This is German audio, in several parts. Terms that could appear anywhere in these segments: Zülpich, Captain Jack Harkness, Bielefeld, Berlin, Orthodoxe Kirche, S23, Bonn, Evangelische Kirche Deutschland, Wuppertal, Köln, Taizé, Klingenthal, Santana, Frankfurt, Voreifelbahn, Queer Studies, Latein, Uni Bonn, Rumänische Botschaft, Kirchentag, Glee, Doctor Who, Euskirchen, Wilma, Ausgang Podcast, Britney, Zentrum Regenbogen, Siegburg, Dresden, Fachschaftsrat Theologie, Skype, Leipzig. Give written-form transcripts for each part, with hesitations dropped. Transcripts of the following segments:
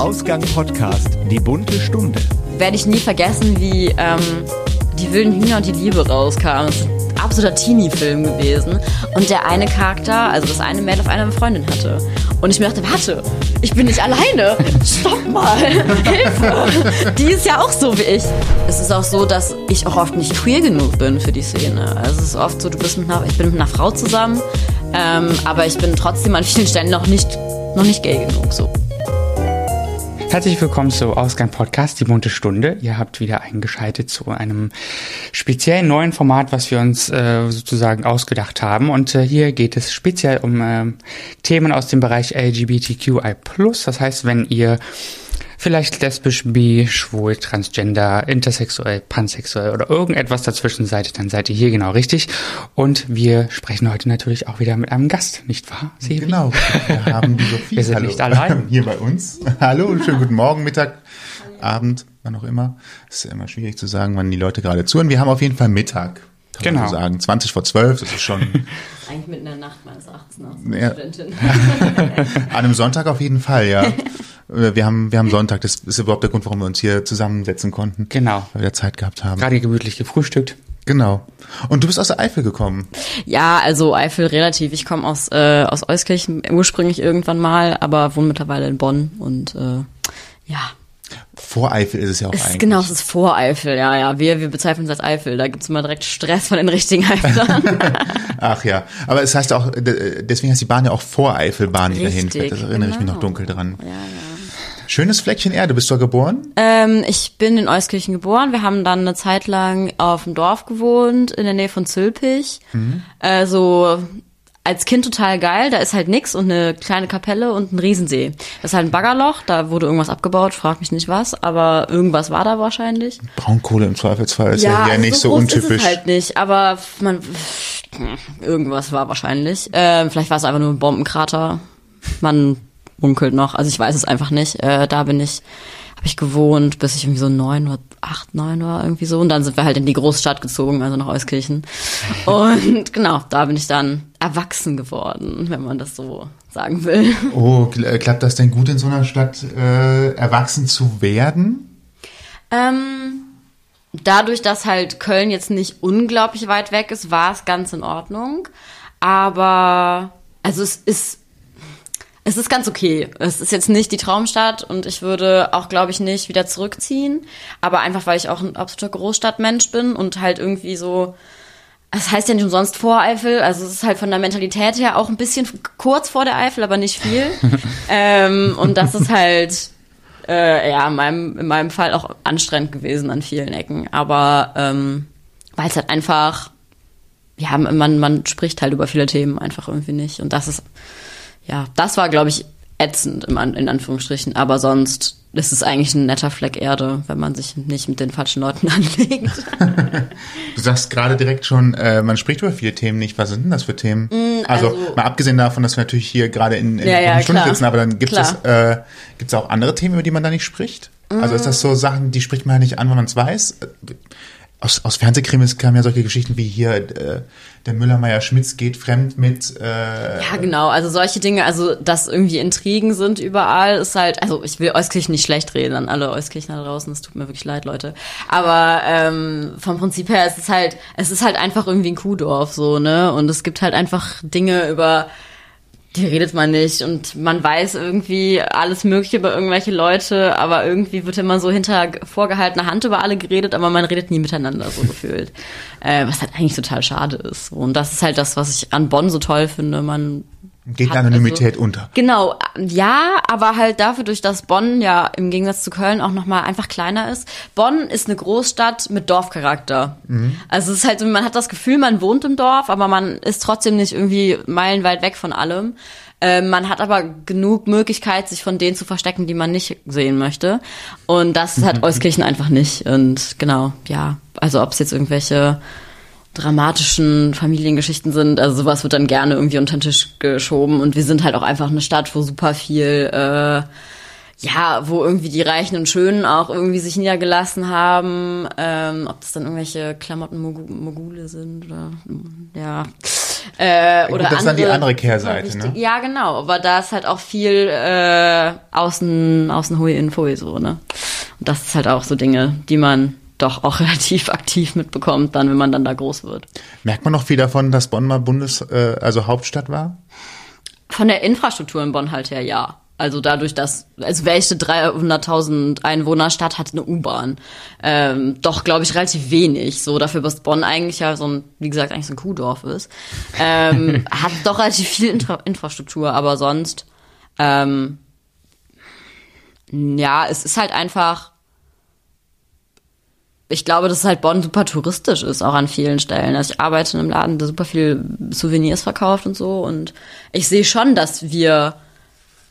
Ausgang Podcast, die bunte Stunde. Werde ich nie vergessen, wie die wilden Hühner und die Liebe rauskamen. Das ist ein absoluter Teenie-Film gewesen. Und der eine Charakter, also das eine Mädel auf einmal eine Freundin hatte. Und ich mir dachte, warte, ich bin nicht alleine. Stopp mal. Hilfe. Die ist ja auch so wie ich. Es ist auch so, dass ich auch oft nicht queer genug bin für die Szene. Also es ist oft so, ich bin mit einer Frau zusammen, aber ich bin trotzdem an vielen Stellen noch nicht gay genug. So. Herzlich willkommen zu Ausgang Podcast, die bunte Stunde. Ihr habt wieder eingeschaltet zu einem speziellen neuen Format, was wir uns sozusagen ausgedacht haben. Und hier geht es speziell um Themen aus dem Bereich LGBTQI+. Das heißt, wenn ihr vielleicht lesbisch, bi, schwul, transgender, intersexuell, pansexuell oder irgendetwas dazwischen seid, dann seid ihr hier genau richtig. Und wir sprechen heute natürlich auch wieder mit einem Gast, nicht wahr, Sebi? Genau, wir haben die Sophie. Wir sind Hallo. Nicht allein. Hier bei uns. Hallo und schönen guten Morgen, Mittag, Abend, wann auch immer. Es ist immer schwierig zu sagen, wann die Leute gerade zuhören. Wir haben auf jeden Fall Mittag, kann man so sagen. 20 vor 12, das ist schon... Eigentlich mitten in der Nacht meines Erachtens noch. Ja. Studentin. An einem Sonntag auf jeden Fall, ja. Wir haben Sonntag, das ist überhaupt der Grund, warum wir uns hier zusammensetzen konnten. Genau. Weil wir Zeit gehabt haben. Gerade gemütlich gefrühstückt. Genau. Und du bist aus der Eifel gekommen. Ja, also Eifel relativ. Ich komme aus Euskirchen ursprünglich irgendwann mal, aber wohne mittlerweile in Bonn und ja. Voreifel ist es ja auch eigentlich. Genau, es ist Voreifel, ja. Wir bezeichnen es als Eifel. Da gibt es immer direkt Stress von den richtigen Eiflern. Ach ja, aber es heißt auch, deswegen heißt die Bahn ja auch Voreifelbahn, die da hinfährt. Das erinnere ich mich noch dunkel dran. Ja, ja. Schönes Fleckchen Erde, bist du da geboren? Ich bin in Euskirchen geboren. Wir haben dann eine Zeit lang auf dem Dorf gewohnt, in der Nähe von Zülpich. Mhm. So als Kind total geil, da ist halt nix und eine kleine Kapelle und ein Riesensee. Das ist halt ein Baggerloch, da wurde irgendwas abgebaut, frag mich nicht was, aber irgendwas war da wahrscheinlich. Braunkohle im Zweifelsfall ist ja nicht so untypisch. Ja, ist es halt nicht, aber irgendwas war wahrscheinlich. Vielleicht war es einfach nur ein Bombenkrater. Man munkelt noch, also ich weiß es einfach nicht. Da habe ich gewohnt, bis ich irgendwie so 9 oder 8, 9 war irgendwie so. Und dann sind wir halt in die Großstadt gezogen, also nach Euskirchen. Und genau, da bin ich dann erwachsen geworden, wenn man das so sagen will. Oh, klappt das denn gut in so einer Stadt, erwachsen zu werden? Dadurch, dass halt Köln jetzt nicht unglaublich weit weg ist, war es ganz in Ordnung. Aber, also es ist ganz okay. Es ist jetzt nicht die Traumstadt und ich würde auch, glaube ich, nicht wieder zurückziehen. Aber einfach, weil ich auch ein absoluter Großstadtmensch bin und halt irgendwie so, es heißt ja nicht umsonst Voreifel, also es ist halt von der Mentalität her auch ein bisschen kurz vor der Eifel, aber nicht viel. Und das ist halt, in meinem Fall auch anstrengend gewesen an vielen Ecken. Aber weil es halt einfach, ja, man spricht halt über viele Themen einfach irgendwie nicht. Und das ist... Ja, das war, glaube ich, ätzend in Anführungsstrichen. Aber sonst ist es eigentlich ein netter Fleck Erde, wenn man sich nicht mit den falschen Leuten anlegt. Du sagst gerade direkt schon, man spricht über viele Themen nicht. Was sind denn das für Themen? Also mal abgesehen davon, dass wir natürlich hier gerade in Stunde sitzen, aber dann gibt es auch andere Themen, über die man da nicht spricht? Also ist das so Sachen, die spricht man ja nicht an, wenn man es weiß? Aus Fernsehkrimis kamen ja solche Geschichten wie hier, der Müller-Meyer-Schmitz geht fremd mit... ja, genau, also solche Dinge, also dass irgendwie Intrigen sind überall, ist halt... Also ich will Euskirchen nicht schlecht reden an alle Euskirchner da draußen, es tut mir wirklich leid, Leute. Aber vom Prinzip her es ist halt einfach irgendwie ein Kuhdorf, so, ne? Und es gibt halt einfach Dinge, über die redet man nicht und man weiß irgendwie alles Mögliche über irgendwelche Leute, aber irgendwie wird immer so hinter vorgehaltener Hand über alle geredet, aber man redet nie miteinander, so gefühlt. Was halt eigentlich total schade ist. Und das ist halt das, was ich an Bonn so toll finde. Man geht Anonymität unter. Genau, ja, aber halt dafür, durch dass Bonn ja im Gegensatz zu Köln auch nochmal einfach kleiner ist. Bonn ist eine Großstadt mit Dorfcharakter. Mhm. Also es ist halt, man hat das Gefühl, man wohnt im Dorf, aber man ist trotzdem nicht irgendwie meilenweit weg von allem. Man hat aber genug Möglichkeit, sich von denen zu verstecken, die man nicht sehen möchte. Und das hat Euskirchen einfach nicht. Und genau, ja, also ob es jetzt irgendwelche dramatischen Familiengeschichten sind, also sowas wird dann gerne irgendwie unter den Tisch geschoben und wir sind halt auch einfach eine Stadt, wo super viel, wo irgendwie die Reichen und Schönen auch irgendwie sich niedergelassen haben, ob das dann irgendwelche Klamotten-Mogule sind oder, ja, Oder gut, das ist dann die andere Kehrseite, ne? Ja, genau. Aber da ist halt auch viel Außenhui, Infoi, so, ne? Und das ist halt auch so Dinge, die man doch auch relativ aktiv mitbekommt, dann, wenn man dann da groß wird. Merkt man noch viel davon, dass Bonn mal Hauptstadt war? Von der Infrastruktur in Bonn halt her, ja. Also dadurch, dass welche 300.000 Einwohnerstadt hat eine U-Bahn. Doch, glaube ich, relativ wenig. So dafür, dass Bonn eigentlich ja so ein, wie gesagt, eigentlich so ein Kuhdorf ist. Hat doch relativ viel Infrastruktur, aber sonst, ja, es ist halt einfach, ich glaube, dass halt Bonn super touristisch ist, auch an vielen Stellen. Also ich arbeite in einem Laden, der super viel Souvenirs verkauft und so. Und ich sehe schon, dass wir,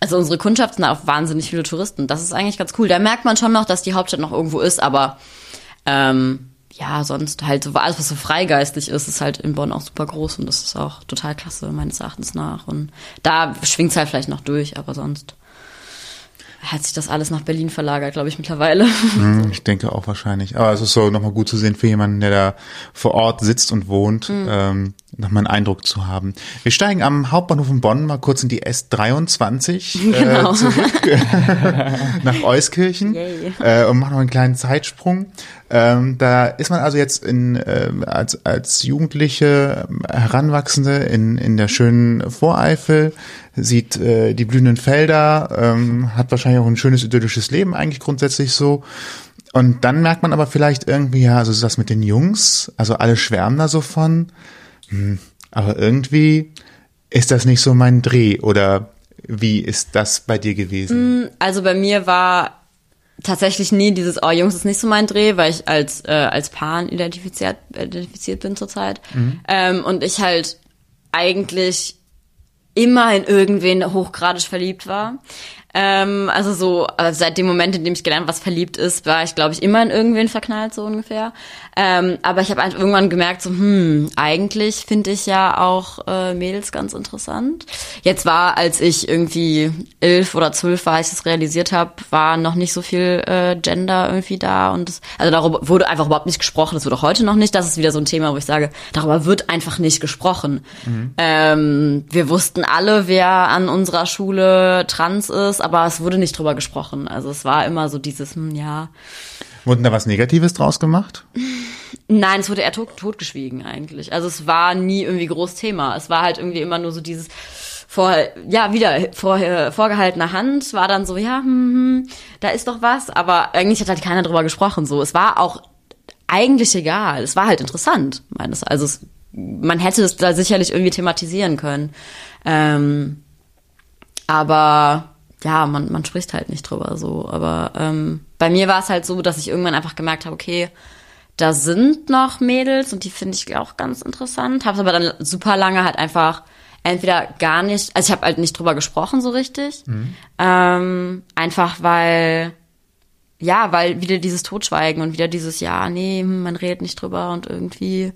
also unsere Kundschaft sind auch wahnsinnig viele Touristen. Das ist eigentlich ganz cool. Da merkt man schon noch, dass die Hauptstadt noch irgendwo ist. Aber ja, sonst halt so alles, was so freigeistlich ist, ist halt in Bonn auch super groß. Und das ist auch total klasse, meines Erachtens nach. Und da schwingt es halt vielleicht noch durch, aber sonst hat sich das alles nach Berlin verlagert, glaube ich, mittlerweile. Ich denke auch wahrscheinlich. Aber es ist so nochmal gut zu sehen für jemanden, der da vor Ort sitzt und wohnt, nochmal einen Eindruck zu haben. Wir steigen am Hauptbahnhof in Bonn mal kurz in die S23 zurück nach Euskirchen und machen noch einen kleinen Zeitsprung. Da ist man also jetzt als jugendliche Heranwachsende in der schönen Voreifel, sieht die blühenden Felder, hat wahrscheinlich auch ein schönes idyllisches Leben eigentlich grundsätzlich so. Und dann merkt man aber vielleicht irgendwie, ja, also ist das mit den Jungs, also alle schwärmen da so von, aber irgendwie ist das nicht so mein Dreh. Oder wie ist das bei dir gewesen? Also bei mir war tatsächlich nie dieses, oh Jungs, ist nicht so mein Dreh, weil ich als Pan identifiziert bin zurzeit. Und ich halt eigentlich immer in irgendwen hochgradig verliebt war. Also so seit dem Moment, in dem ich gelernt habe, was verliebt ist, war ich, glaube ich, immer in irgendwen verknallt, so ungefähr. Aber ich habe halt irgendwann gemerkt, so eigentlich finde ich ja auch Mädels ganz interessant. Jetzt war, als ich irgendwie 11 oder 12 war, als ich das realisiert habe, war noch nicht so viel Gender irgendwie da. Und das, also darüber wurde einfach überhaupt nicht gesprochen. Das wird auch heute noch nicht. Das ist wieder so ein Thema, wo ich sage, darüber wird einfach nicht gesprochen. Wir wussten alle, wer an unserer Schule trans ist, aber es wurde nicht drüber gesprochen. Also es war immer so dieses, ja. Wurden da was Negatives draus gemacht? Nein, es wurde eher totgeschwiegen eigentlich. Also es war nie irgendwie groß Thema. Es war halt irgendwie immer nur so dieses, vorgehaltene Hand war dann so, ja, da ist doch was. Aber eigentlich hat halt keiner drüber gesprochen. So, es war auch eigentlich egal. Es war halt interessant. Man hätte es da sicherlich irgendwie thematisieren können. Aber ja, man spricht halt nicht drüber so. Aber bei mir war es halt so, dass ich irgendwann einfach gemerkt habe, okay, da sind noch Mädels und die finde ich auch ganz interessant. Habe es aber dann super lange halt einfach entweder gar nicht, also ich habe halt nicht drüber gesprochen so richtig. Einfach weil wieder dieses Totschweigen und wieder dieses, ja, nee, man redet nicht drüber und irgendwie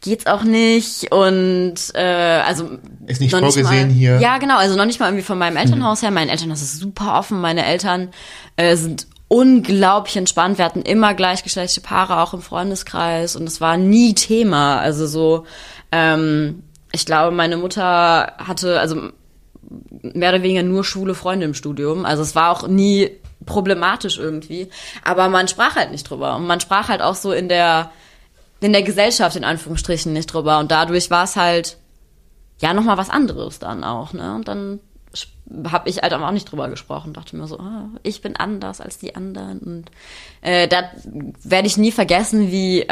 geht's auch nicht und also ist nicht vorgesehen hier. Ja, genau, also noch nicht mal irgendwie von meinem Elternhaus her. Mein Elternhaus ist super offen, meine Eltern sind unglaublich entspannt. Wir hatten immer gleichgeschlechtliche Paare, auch im Freundeskreis, und es war nie Thema. Also so, ich glaube, meine Mutter hatte, also mehr oder weniger nur schwule Freunde im Studium. Also es war auch nie problematisch irgendwie, aber man sprach halt nicht drüber und man sprach halt auch so in der Gesellschaft in Anführungsstrichen nicht drüber, und dadurch war es halt ja nochmal was anderes dann auch, ne? Und dann habe ich halt auch nicht drüber gesprochen, dachte mir so, ich bin anders als die anderen, und da werde ich nie vergessen, wie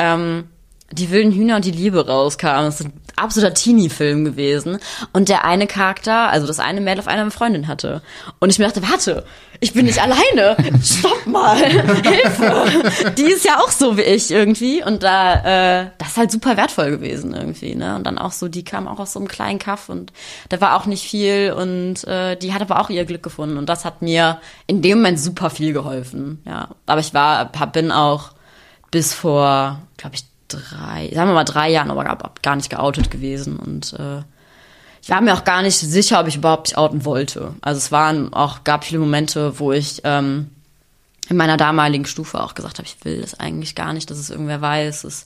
Die wilden Hühner und die Liebe rauskamen. Das ist ein absoluter Teenie-Film gewesen. Und der eine Charakter, also das eine Mädel auf einmal eine Freundin hatte. Und ich mir dachte, warte, ich bin nicht alleine. Stopp mal. Hilfe. Die ist ja auch so wie ich irgendwie. Und da, das ist halt super wertvoll gewesen irgendwie, ne? Und dann auch so, die kam auch aus so einem kleinen Kaff und da war auch nicht viel. Und die hat aber auch ihr Glück gefunden. Und das hat mir in dem Moment super viel geholfen, ja. Aber ich bin auch bis vor, glaube ich, 3 Jahren aber gar nicht geoutet gewesen, und ich war mir auch gar nicht sicher, ob ich überhaupt nicht outen wollte. Also es gab viele Momente, wo ich in meiner damaligen Stufe auch gesagt habe, ich will das eigentlich gar nicht, dass es irgendwer weiß. Es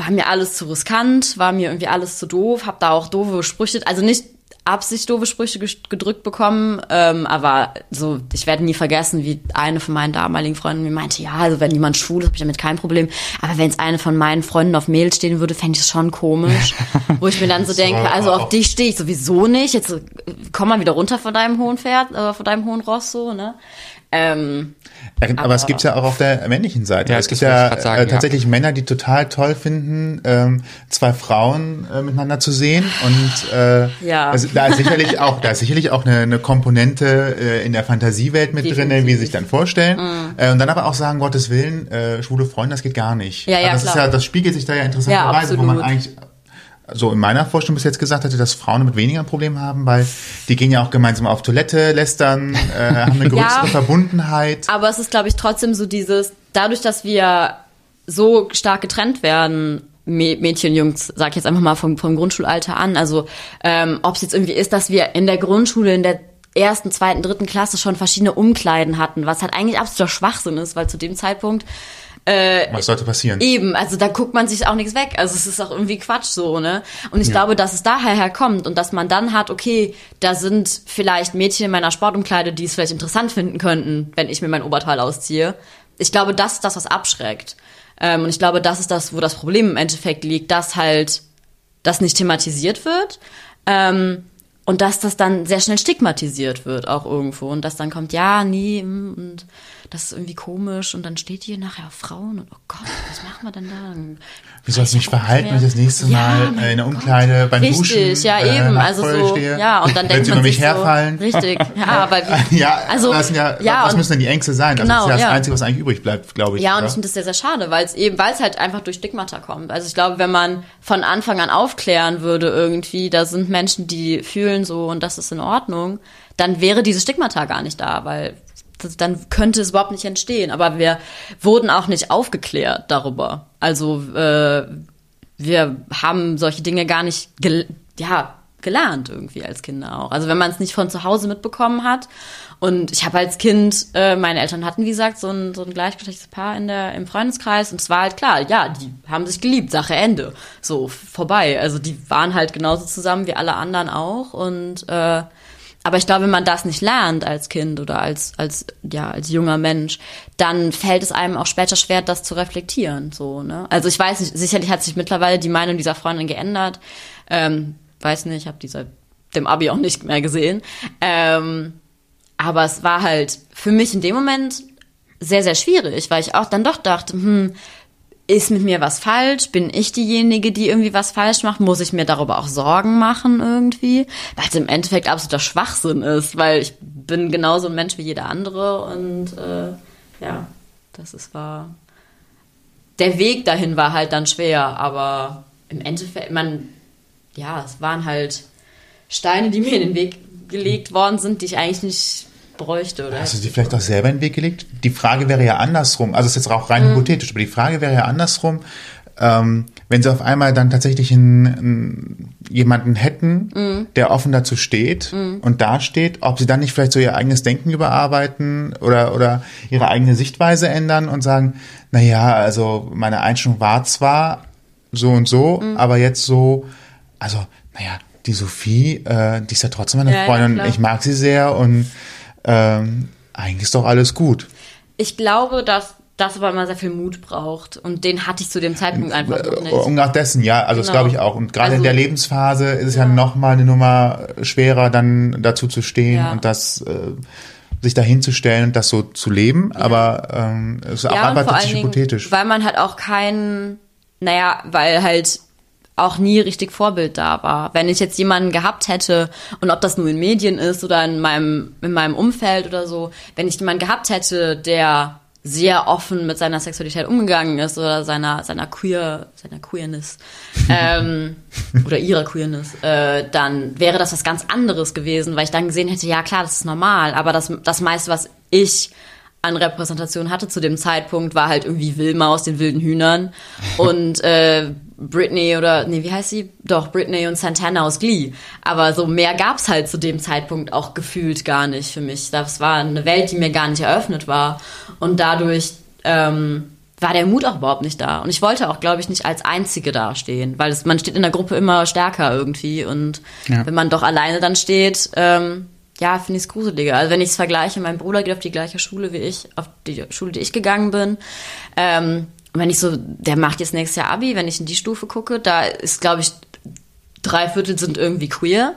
war mir alles zu riskant, war mir irgendwie alles zu doof, hab da auch doofe Sprüche, also nicht Absicht doofe Sprüche gedrückt bekommen, aber so, ich werde nie vergessen, wie eine von meinen damaligen Freunden mir meinte, ja, also wenn jemand schwul ist, habe ich damit kein Problem, aber wenn es eine von meinen Freunden auf Mail stehen würde, fände ich es schon komisch, wo ich mir dann so denke, also auf dich stehe ich sowieso nicht, jetzt komm mal wieder runter von deinem hohen Pferd, von deinem hohen Ross, so, ne? Aber es gibt ja auch auf der männlichen Seite. Ja, es gibt ja tatsächlich Männer, die total toll finden, zwei Frauen miteinander zu sehen. Und also, da ist sicherlich auch eine Komponente in der Fantasiewelt mit drin, wie sie sich dann vorstellen. Mhm. Und dann aber auch sagen, Gottes Willen, schwule Freunde, das geht gar nicht. Ja, ja, das ist ja, das spiegelt sich da ja interessanterweise, wo man eigentlich so in meiner Vorstellung bis jetzt gesagt hatte, dass Frauen mit weniger ein Problem haben, weil die gehen ja auch gemeinsam auf Toilette, lästern, haben eine größere Verbundenheit. Aber es ist, glaube ich, trotzdem so dieses, dadurch, dass wir so stark getrennt werden, Mädchen, Jungs, sag ich jetzt einfach mal vom Grundschulalter an, also ob es jetzt irgendwie ist, dass wir in der Grundschule, in der 1., 2., 3. Klasse schon verschiedene Umkleiden hatten, was halt eigentlich absoluter Schwachsinn ist, weil zu dem Zeitpunkt was sollte passieren? Eben, also da guckt man sich auch nichts weg. Also es ist auch irgendwie Quatsch so, ne? Und ich glaube, dass es daher kommt und dass man dann hat, okay, da sind vielleicht Mädchen in meiner Sportumkleide, die es vielleicht interessant finden könnten, wenn ich mir mein Oberteil ausziehe. Ich glaube, das ist das, was abschreckt. Und ich glaube, das ist das, wo das Problem im Endeffekt liegt, dass halt das nicht thematisiert wird. Und dass das dann sehr schnell stigmatisiert wird auch irgendwo. Und dass dann kommt, ja, nie und das ist irgendwie komisch. Und dann steht hier nachher Frauen und oh Gott, was machen wir denn da? Wie soll ich mich verhalten, wenn ich das nächste Mal in der Umkleide beim Duschen stehe? Ja, und dann denkt man sich so, richtig, ja, weil was müssen denn die Ängste sein? Genau, das ist ja das Einzige, was eigentlich übrig bleibt, glaube ich. Ja, und ich finde das sehr, sehr schade, weil es eben, halt einfach durch Stigmata kommt. Also ich glaube, wenn man von Anfang an aufklären würde irgendwie, da sind Menschen, die fühlen so und das ist in Ordnung, dann wäre dieses Stigmata gar nicht da, weil dann könnte es überhaupt nicht entstehen. Aber wir wurden auch nicht aufgeklärt darüber. Also wir haben solche Dinge gar nicht gelernt irgendwie als Kinder auch. Also wenn man es nicht von zu Hause mitbekommen hat. Und ich habe als Kind, meine Eltern hatten, wie gesagt, so ein gleichgeschlechtliches Paar im Freundeskreis. Und es war halt klar, ja, die haben sich geliebt, Sache Ende. So, vorbei. Also die waren halt genauso zusammen wie alle anderen auch. Und aber ich glaube, wenn man das nicht lernt als Kind oder als junger Mensch, dann fällt es einem auch später schwer, das zu reflektieren. So, ne? Also ich weiß nicht, sicherlich hat sich mittlerweile die Meinung dieser Freundin geändert. Weiß nicht, ich habe die seit dem Abi auch nicht mehr gesehen. Aber es war halt für mich in dem Moment sehr, sehr schwierig, weil ich auch dann doch dachte, ist mit mir was falsch? Bin ich diejenige, die irgendwie was falsch macht? Muss ich mir darüber auch Sorgen machen irgendwie? Weil es im Endeffekt absoluter Schwachsinn ist, weil ich bin genauso ein Mensch wie jeder andere und der Weg dahin war halt dann schwer, aber im Endeffekt, es waren halt Steine, die mir in den Weg gelegt worden sind, die ich eigentlich nicht bräuchte, oder? Hast du dir vielleicht auch selber in den Weg gelegt? Die Frage wäre ja andersrum, also es ist jetzt auch rein hypothetisch, aber die Frage wäre ja andersrum, wenn sie auf einmal dann tatsächlich jemanden hätten, der offen dazu steht und dasteht, ob sie dann nicht vielleicht so ihr eigenes Denken überarbeiten oder ihre eigene Sichtweise ändern und sagen, naja, also meine Einstellung war zwar so und so, aber jetzt so, also naja, die Sophie, die ist ja trotzdem meine Freundin, ich mag sie sehr und eigentlich ist doch alles gut. Ich glaube, dass das aber immer sehr viel Mut braucht. Und den hatte ich zu dem Zeitpunkt einfach noch nicht. Und nach dessen, das glaube ich auch. Und gerade in der Lebensphase ist es ja nochmal eine Nummer schwerer, dann dazu zu stehen und das sich dahin zu stellen und das so zu leben. Ja. Aber es ist auch einfach hypothetisch. Weil man halt auch weil halt auch nie richtig Vorbild da war. Wenn ich jetzt jemanden gehabt hätte, und ob das nur in Medien ist oder in meinem Umfeld oder so, wenn ich jemanden gehabt hätte, der sehr offen mit seiner Sexualität umgegangen ist oder seiner Queerness oder ihrer Queerness, dann wäre das was ganz anderes gewesen, weil ich dann gesehen hätte, ja klar, das ist normal, aber das meiste, was ich an Repräsentation hatte zu dem Zeitpunkt, war halt irgendwie Wilma aus den Wilden Hühnern und Britney wie heißt sie? Doch, Britney und Santana aus Glee. Aber so mehr gab's halt zu dem Zeitpunkt auch gefühlt gar nicht für mich. Das war eine Welt, die mir gar nicht eröffnet war. Und dadurch war der Mut auch überhaupt nicht da. Und ich wollte auch, glaube ich, nicht als Einzige dastehen, weil man steht in der Gruppe immer stärker irgendwie. Und wenn man doch alleine dann steht, finde ich es gruseliger. Also wenn ich es vergleiche, mein Bruder geht auf die gleiche Schule wie ich, auf die Schule, die ich gegangen bin. Und wenn ich so, der macht jetzt nächstes Jahr Abi, wenn ich in die Stufe gucke, da ist, glaube ich, 3/4 sind irgendwie queer.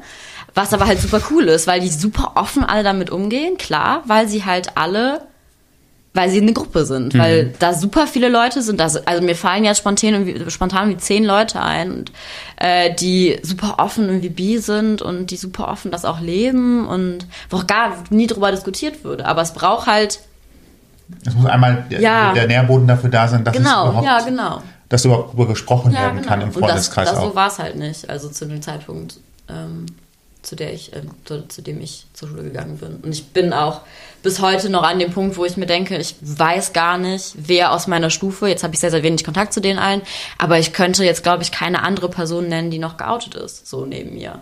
Was aber halt super cool ist, weil die super offen alle damit umgehen, klar, weil sie halt alle... Weil sie eine Gruppe sind, weil da super viele Leute sind. Also mir fallen jetzt spontan wie 10 Leute ein, und, die super offen irgendwie bi sind und die super offen das auch leben und wo auch gar nie drüber diskutiert würde. Aber es braucht halt... Es muss einmal der Nährboden dafür da sein, dass dass überhaupt darüber gesprochen werden kann im Freundeskreis auch. So war es halt nicht, also zu dem Zeitpunkt, zu dem ich zur Schule gegangen bin. Und ich bin auch bis heute noch an dem Punkt, wo ich mir denke, ich weiß gar nicht, wer aus meiner Stufe, jetzt habe ich sehr, sehr wenig Kontakt zu denen allen, aber ich könnte jetzt, glaube ich, keine andere Person nennen, die noch geoutet ist, so neben mir.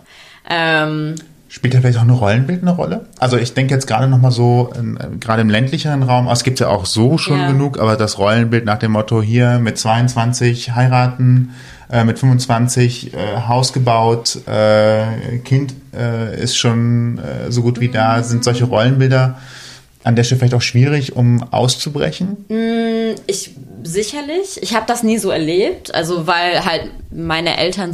Spielt da vielleicht auch ein Rollenbild eine Rolle? Also ich denke jetzt gerade nochmal so, gerade im ländlicheren Raum, es gibt ja auch so schon genug, aber das Rollenbild nach dem Motto, hier mit 22 heiraten, mit 25 Haus gebaut, Kind ist schon so gut wie da, sind solche Rollenbilder an der Stelle vielleicht auch schwierig, um auszubrechen? Sicherlich. Ich habe das nie so erlebt. Also weil halt meine Eltern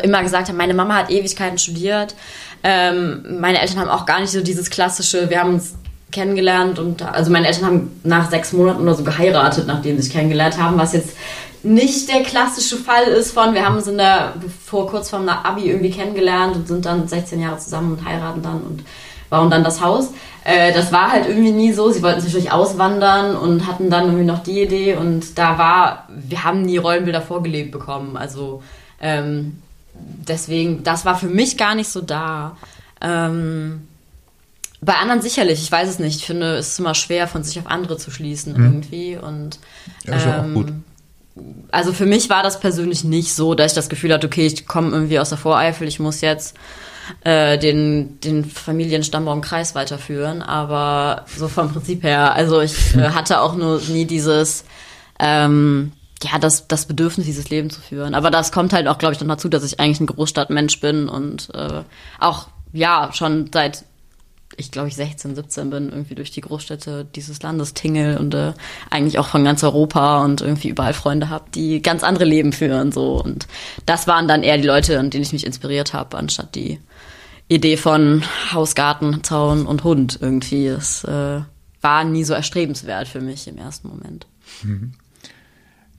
immer gesagt haben, meine Mama hat Ewigkeiten studiert. Meine Eltern haben auch gar nicht so dieses klassische, wir haben uns kennengelernt und also meine Eltern haben nach 6 Monaten oder so geheiratet, nachdem sie sich kennengelernt haben, was jetzt nicht der klassische Fall ist von, wir haben uns kurz vorm Abi irgendwie kennengelernt und sind dann 16 Jahre zusammen und heiraten dann und bauen dann das Haus. Das war halt irgendwie nie so. Sie wollten natürlich auswandern und hatten dann irgendwie noch die Idee. Und wir haben nie Rollenbilder vorgelebt bekommen. Also deswegen, das war für mich gar nicht so da. Bei anderen sicherlich, ich weiß es nicht. Ich finde, es ist immer schwer, von sich auf andere zu schließen irgendwie. Und, ist ja auch gut. Also für mich war das persönlich nicht so, dass ich das Gefühl hatte, okay, ich komme irgendwie aus der Voreifel, ich muss jetzt den Familienstammbaum Kreis weiterführen, aber so vom Prinzip her, also ich hatte auch nur nie dieses, das Bedürfnis, dieses Leben zu führen. Aber das kommt halt auch, glaube ich, noch dazu, dass ich eigentlich ein Großstadtmensch bin und auch, schon seit, ich glaube, ich 16, 17 bin, irgendwie durch die Großstädte dieses Landes tingel und eigentlich auch von ganz Europa und irgendwie überall Freunde habe, die ganz andere Leben führen. So. Und das waren dann eher die Leute, an denen ich mich inspiriert habe, anstatt die Idee von Haus, Garten, Zaun und Hund irgendwie. Das war nie so erstrebenswert für mich im ersten Moment. Mhm.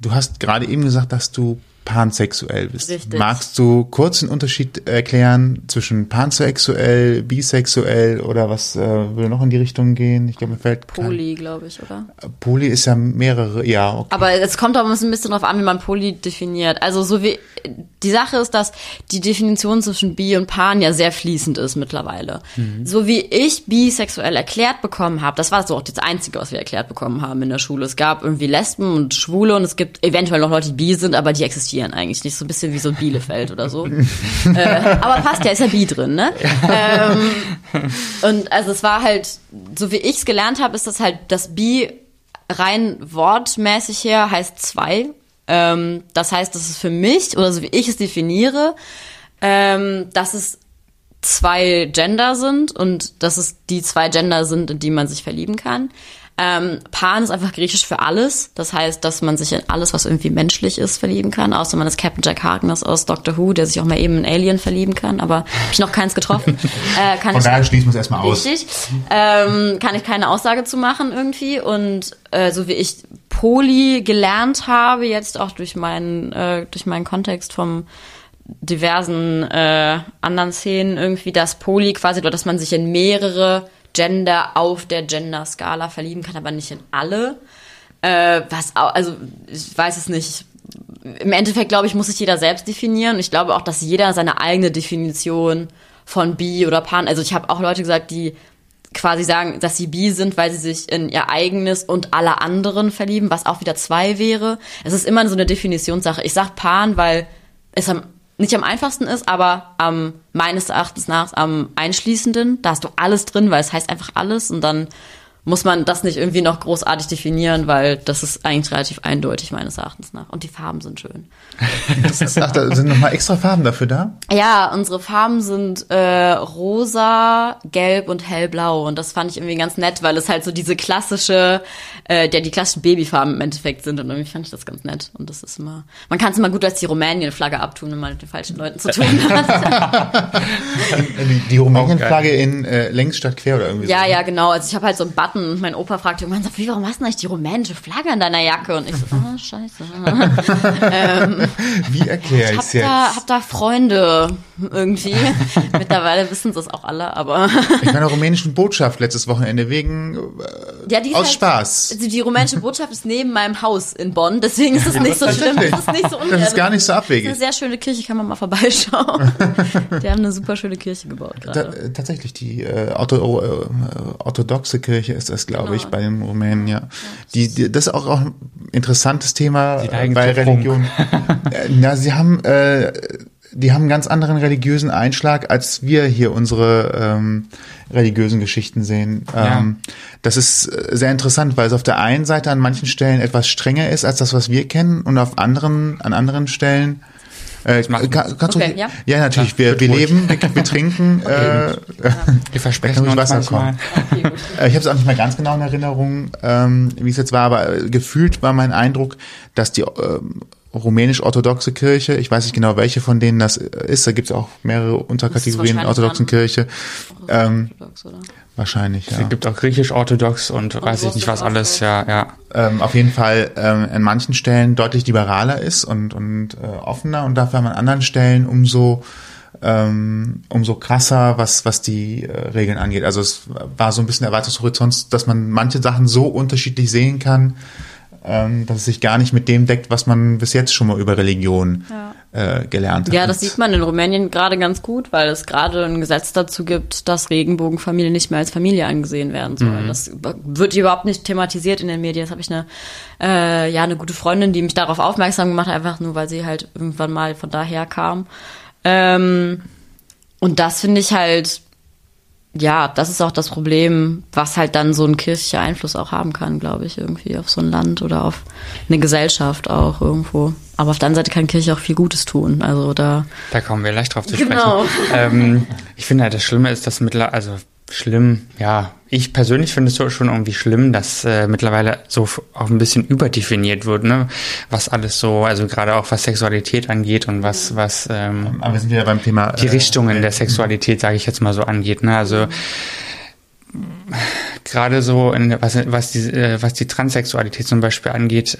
Du hast gerade eben gesagt, dass du pansexuell bist. Richtig. Magst du kurz den Unterschied erklären zwischen pansexuell, bisexuell oder was würde noch in die Richtung gehen? Ich glaube, mir fällt Poly, glaube ich, oder? Poly ist ja mehrere, ja. Okay. Aber es kommt auch ein bisschen drauf an, wie man Poly definiert. Also so wie die Sache ist, dass die Definition zwischen Bi und Pan ja sehr fließend ist mittlerweile. Mhm. So wie ich bisexuell erklärt bekommen habe, das war so auch das Einzige, was wir erklärt bekommen haben in der Schule. Es gab irgendwie Lesben und Schwule und es gibt eventuell noch Leute, die bi sind, aber die existieren eigentlich nicht, so ein bisschen wie so Bielefeld oder so. Aber passt ja, ist ja bi drin, ne? Und also es war halt, so wie ich es gelernt habe, ist das halt, das bi rein wortmäßig her heißt 2. Das heißt, das ist für mich, oder so wie ich es definiere, dass es 2 Gender sind und dass es die 2 Gender sind, in die man sich verlieben kann. Pan ist einfach griechisch für alles. Das heißt, dass man sich in alles, was irgendwie menschlich ist, verlieben kann. Außer man ist Captain Jack Harkness aus Doctor Who, der sich auch mal eben in Alien verlieben kann. Aber habe ich noch keins getroffen. Von daher schließen wir es erstmal aus. Richtig. Kann ich keine Aussage zu machen irgendwie. Und so wie ich Poly gelernt habe, jetzt auch durch meinen Kontext vom diversen anderen Szenen irgendwie, dass Poly quasi, oder dass man sich in mehrere Gender auf der Gender-Skala verlieben kann, aber nicht in alle. Ich weiß es nicht. Im Endeffekt, glaube ich, muss sich jeder selbst definieren. Und ich glaube auch, dass jeder seine eigene Definition von Bi oder Pan, also ich habe auch Leute gesagt, die quasi sagen, dass sie Bi sind, weil sie sich in ihr eigenes und alle anderen verlieben, was auch wieder 2 wäre. Es ist immer so eine Definitionssache. Ich sage Pan, weil es nicht am einfachsten ist, aber meines Erachtens nach am einschließenden. Da hast du alles drin, weil es heißt einfach alles und dann muss man das nicht irgendwie noch großartig definieren, weil das ist eigentlich relativ eindeutig meines Erachtens nach. Und die Farben sind schön. Ach, da sind nochmal extra Farben dafür da? Ja, unsere Farben sind rosa, gelb und hellblau. Und das fand ich irgendwie ganz nett, weil es halt so diese klassische, die klassischen Babyfarben im Endeffekt sind. Und irgendwie fand ich das ganz nett. Und das ist immer, man kann es immer gut als die Rumänien-Flagge abtun, wenn man mit den falschen Leuten zu tun hat. Die Rumänien-Flagge in längs statt quer oder irgendwie so. Ja, genau. Also ich habe halt so einen Button. Und mein Opa fragte irgendwann, so, warum hast du eigentlich die rumänische Flagge an deiner Jacke? Und ich so, scheiße. Wie erkläre ich es jetzt? Hab da Freunde irgendwie. Mittlerweile wissen sie es auch alle, aber... Ich war in der rumänischen Botschaft letztes Wochenende wegen... aus halt, Spaß. Also die rumänische Botschaft ist neben meinem Haus in Bonn, deswegen ist es nicht so schlimm. Das ist nicht so unrealistisch. Das ist gar nicht so abwegig. Das ist eine sehr schöne Kirche, kann man mal vorbeischauen. Die haben eine super schöne Kirche gebaut gerade. Tatsächlich, die Orthodoxe Kirche ist das, glaube ich, bei den Rumänen, ja. Das ist auch ein interessantes Thema bei Religion. Na, die haben einen ganz anderen religiösen Einschlag, als wir hier unsere religiösen Geschichten sehen. Das ist sehr interessant, weil es auf der einen Seite an manchen Stellen etwas strenger ist als das, was wir kennen, und an anderen Stellen. Ja, natürlich. Wir leben, wir trinken. Wir versprechen uns Wasser kommen. Okay, ich habe es auch nicht mehr ganz genau in Erinnerung, wie es jetzt war, aber gefühlt war mein Eindruck, dass die rumänisch-orthodoxe Kirche, ich weiß nicht genau, welche von denen das ist, da gibt es auch mehrere Unterkategorien der orthodoxen Kirche. Orthodox, oder? Wahrscheinlich, ja. Es gibt auch griechisch-orthodox und weiß ich nicht was alles, ja. Auf jeden Fall an manchen Stellen deutlich liberaler ist und offener, und dafür an anderen Stellen umso krasser, was die Regeln angeht. Also es war so ein bisschen Erwartungshorizont, dass man manche Sachen so unterschiedlich sehen kann, dass es sich gar nicht mit dem deckt, was man bis jetzt schon mal über Religion gelernt hat. Ja, das sieht man in Rumänien gerade ganz gut, weil es gerade ein Gesetz dazu gibt, dass Regenbogenfamilien nicht mehr als Familie angesehen werden sollen. Mhm. Das wird überhaupt nicht thematisiert in den Medien. Jetzt habe ich eine gute Freundin, die mich darauf aufmerksam gemacht hat, einfach nur, weil sie halt irgendwann mal von daher kam. Und das finde ich halt, ja, das ist auch das Problem, was halt dann so ein kirchlicher Einfluss auch haben kann, glaube ich, irgendwie auf so ein Land oder auf eine Gesellschaft auch irgendwo. Aber auf der anderen Seite kann Kirche auch viel Gutes tun. Also da kommen wir leicht drauf zu sprechen. Genau. Ich finde halt, das Schlimme ist, dass mittlerweile, also schlimm, ja, ich persönlich finde es so schon irgendwie schlimm, dass mittlerweile so auch ein bisschen überdefiniert wird, ne? Was alles so, also gerade auch was Sexualität angeht und was aber wir sind wieder beim Thema die Richtungen der Sexualität, sage ich jetzt mal so, angeht, ne? Also gerade so in was die Transsexualität zum Beispiel angeht,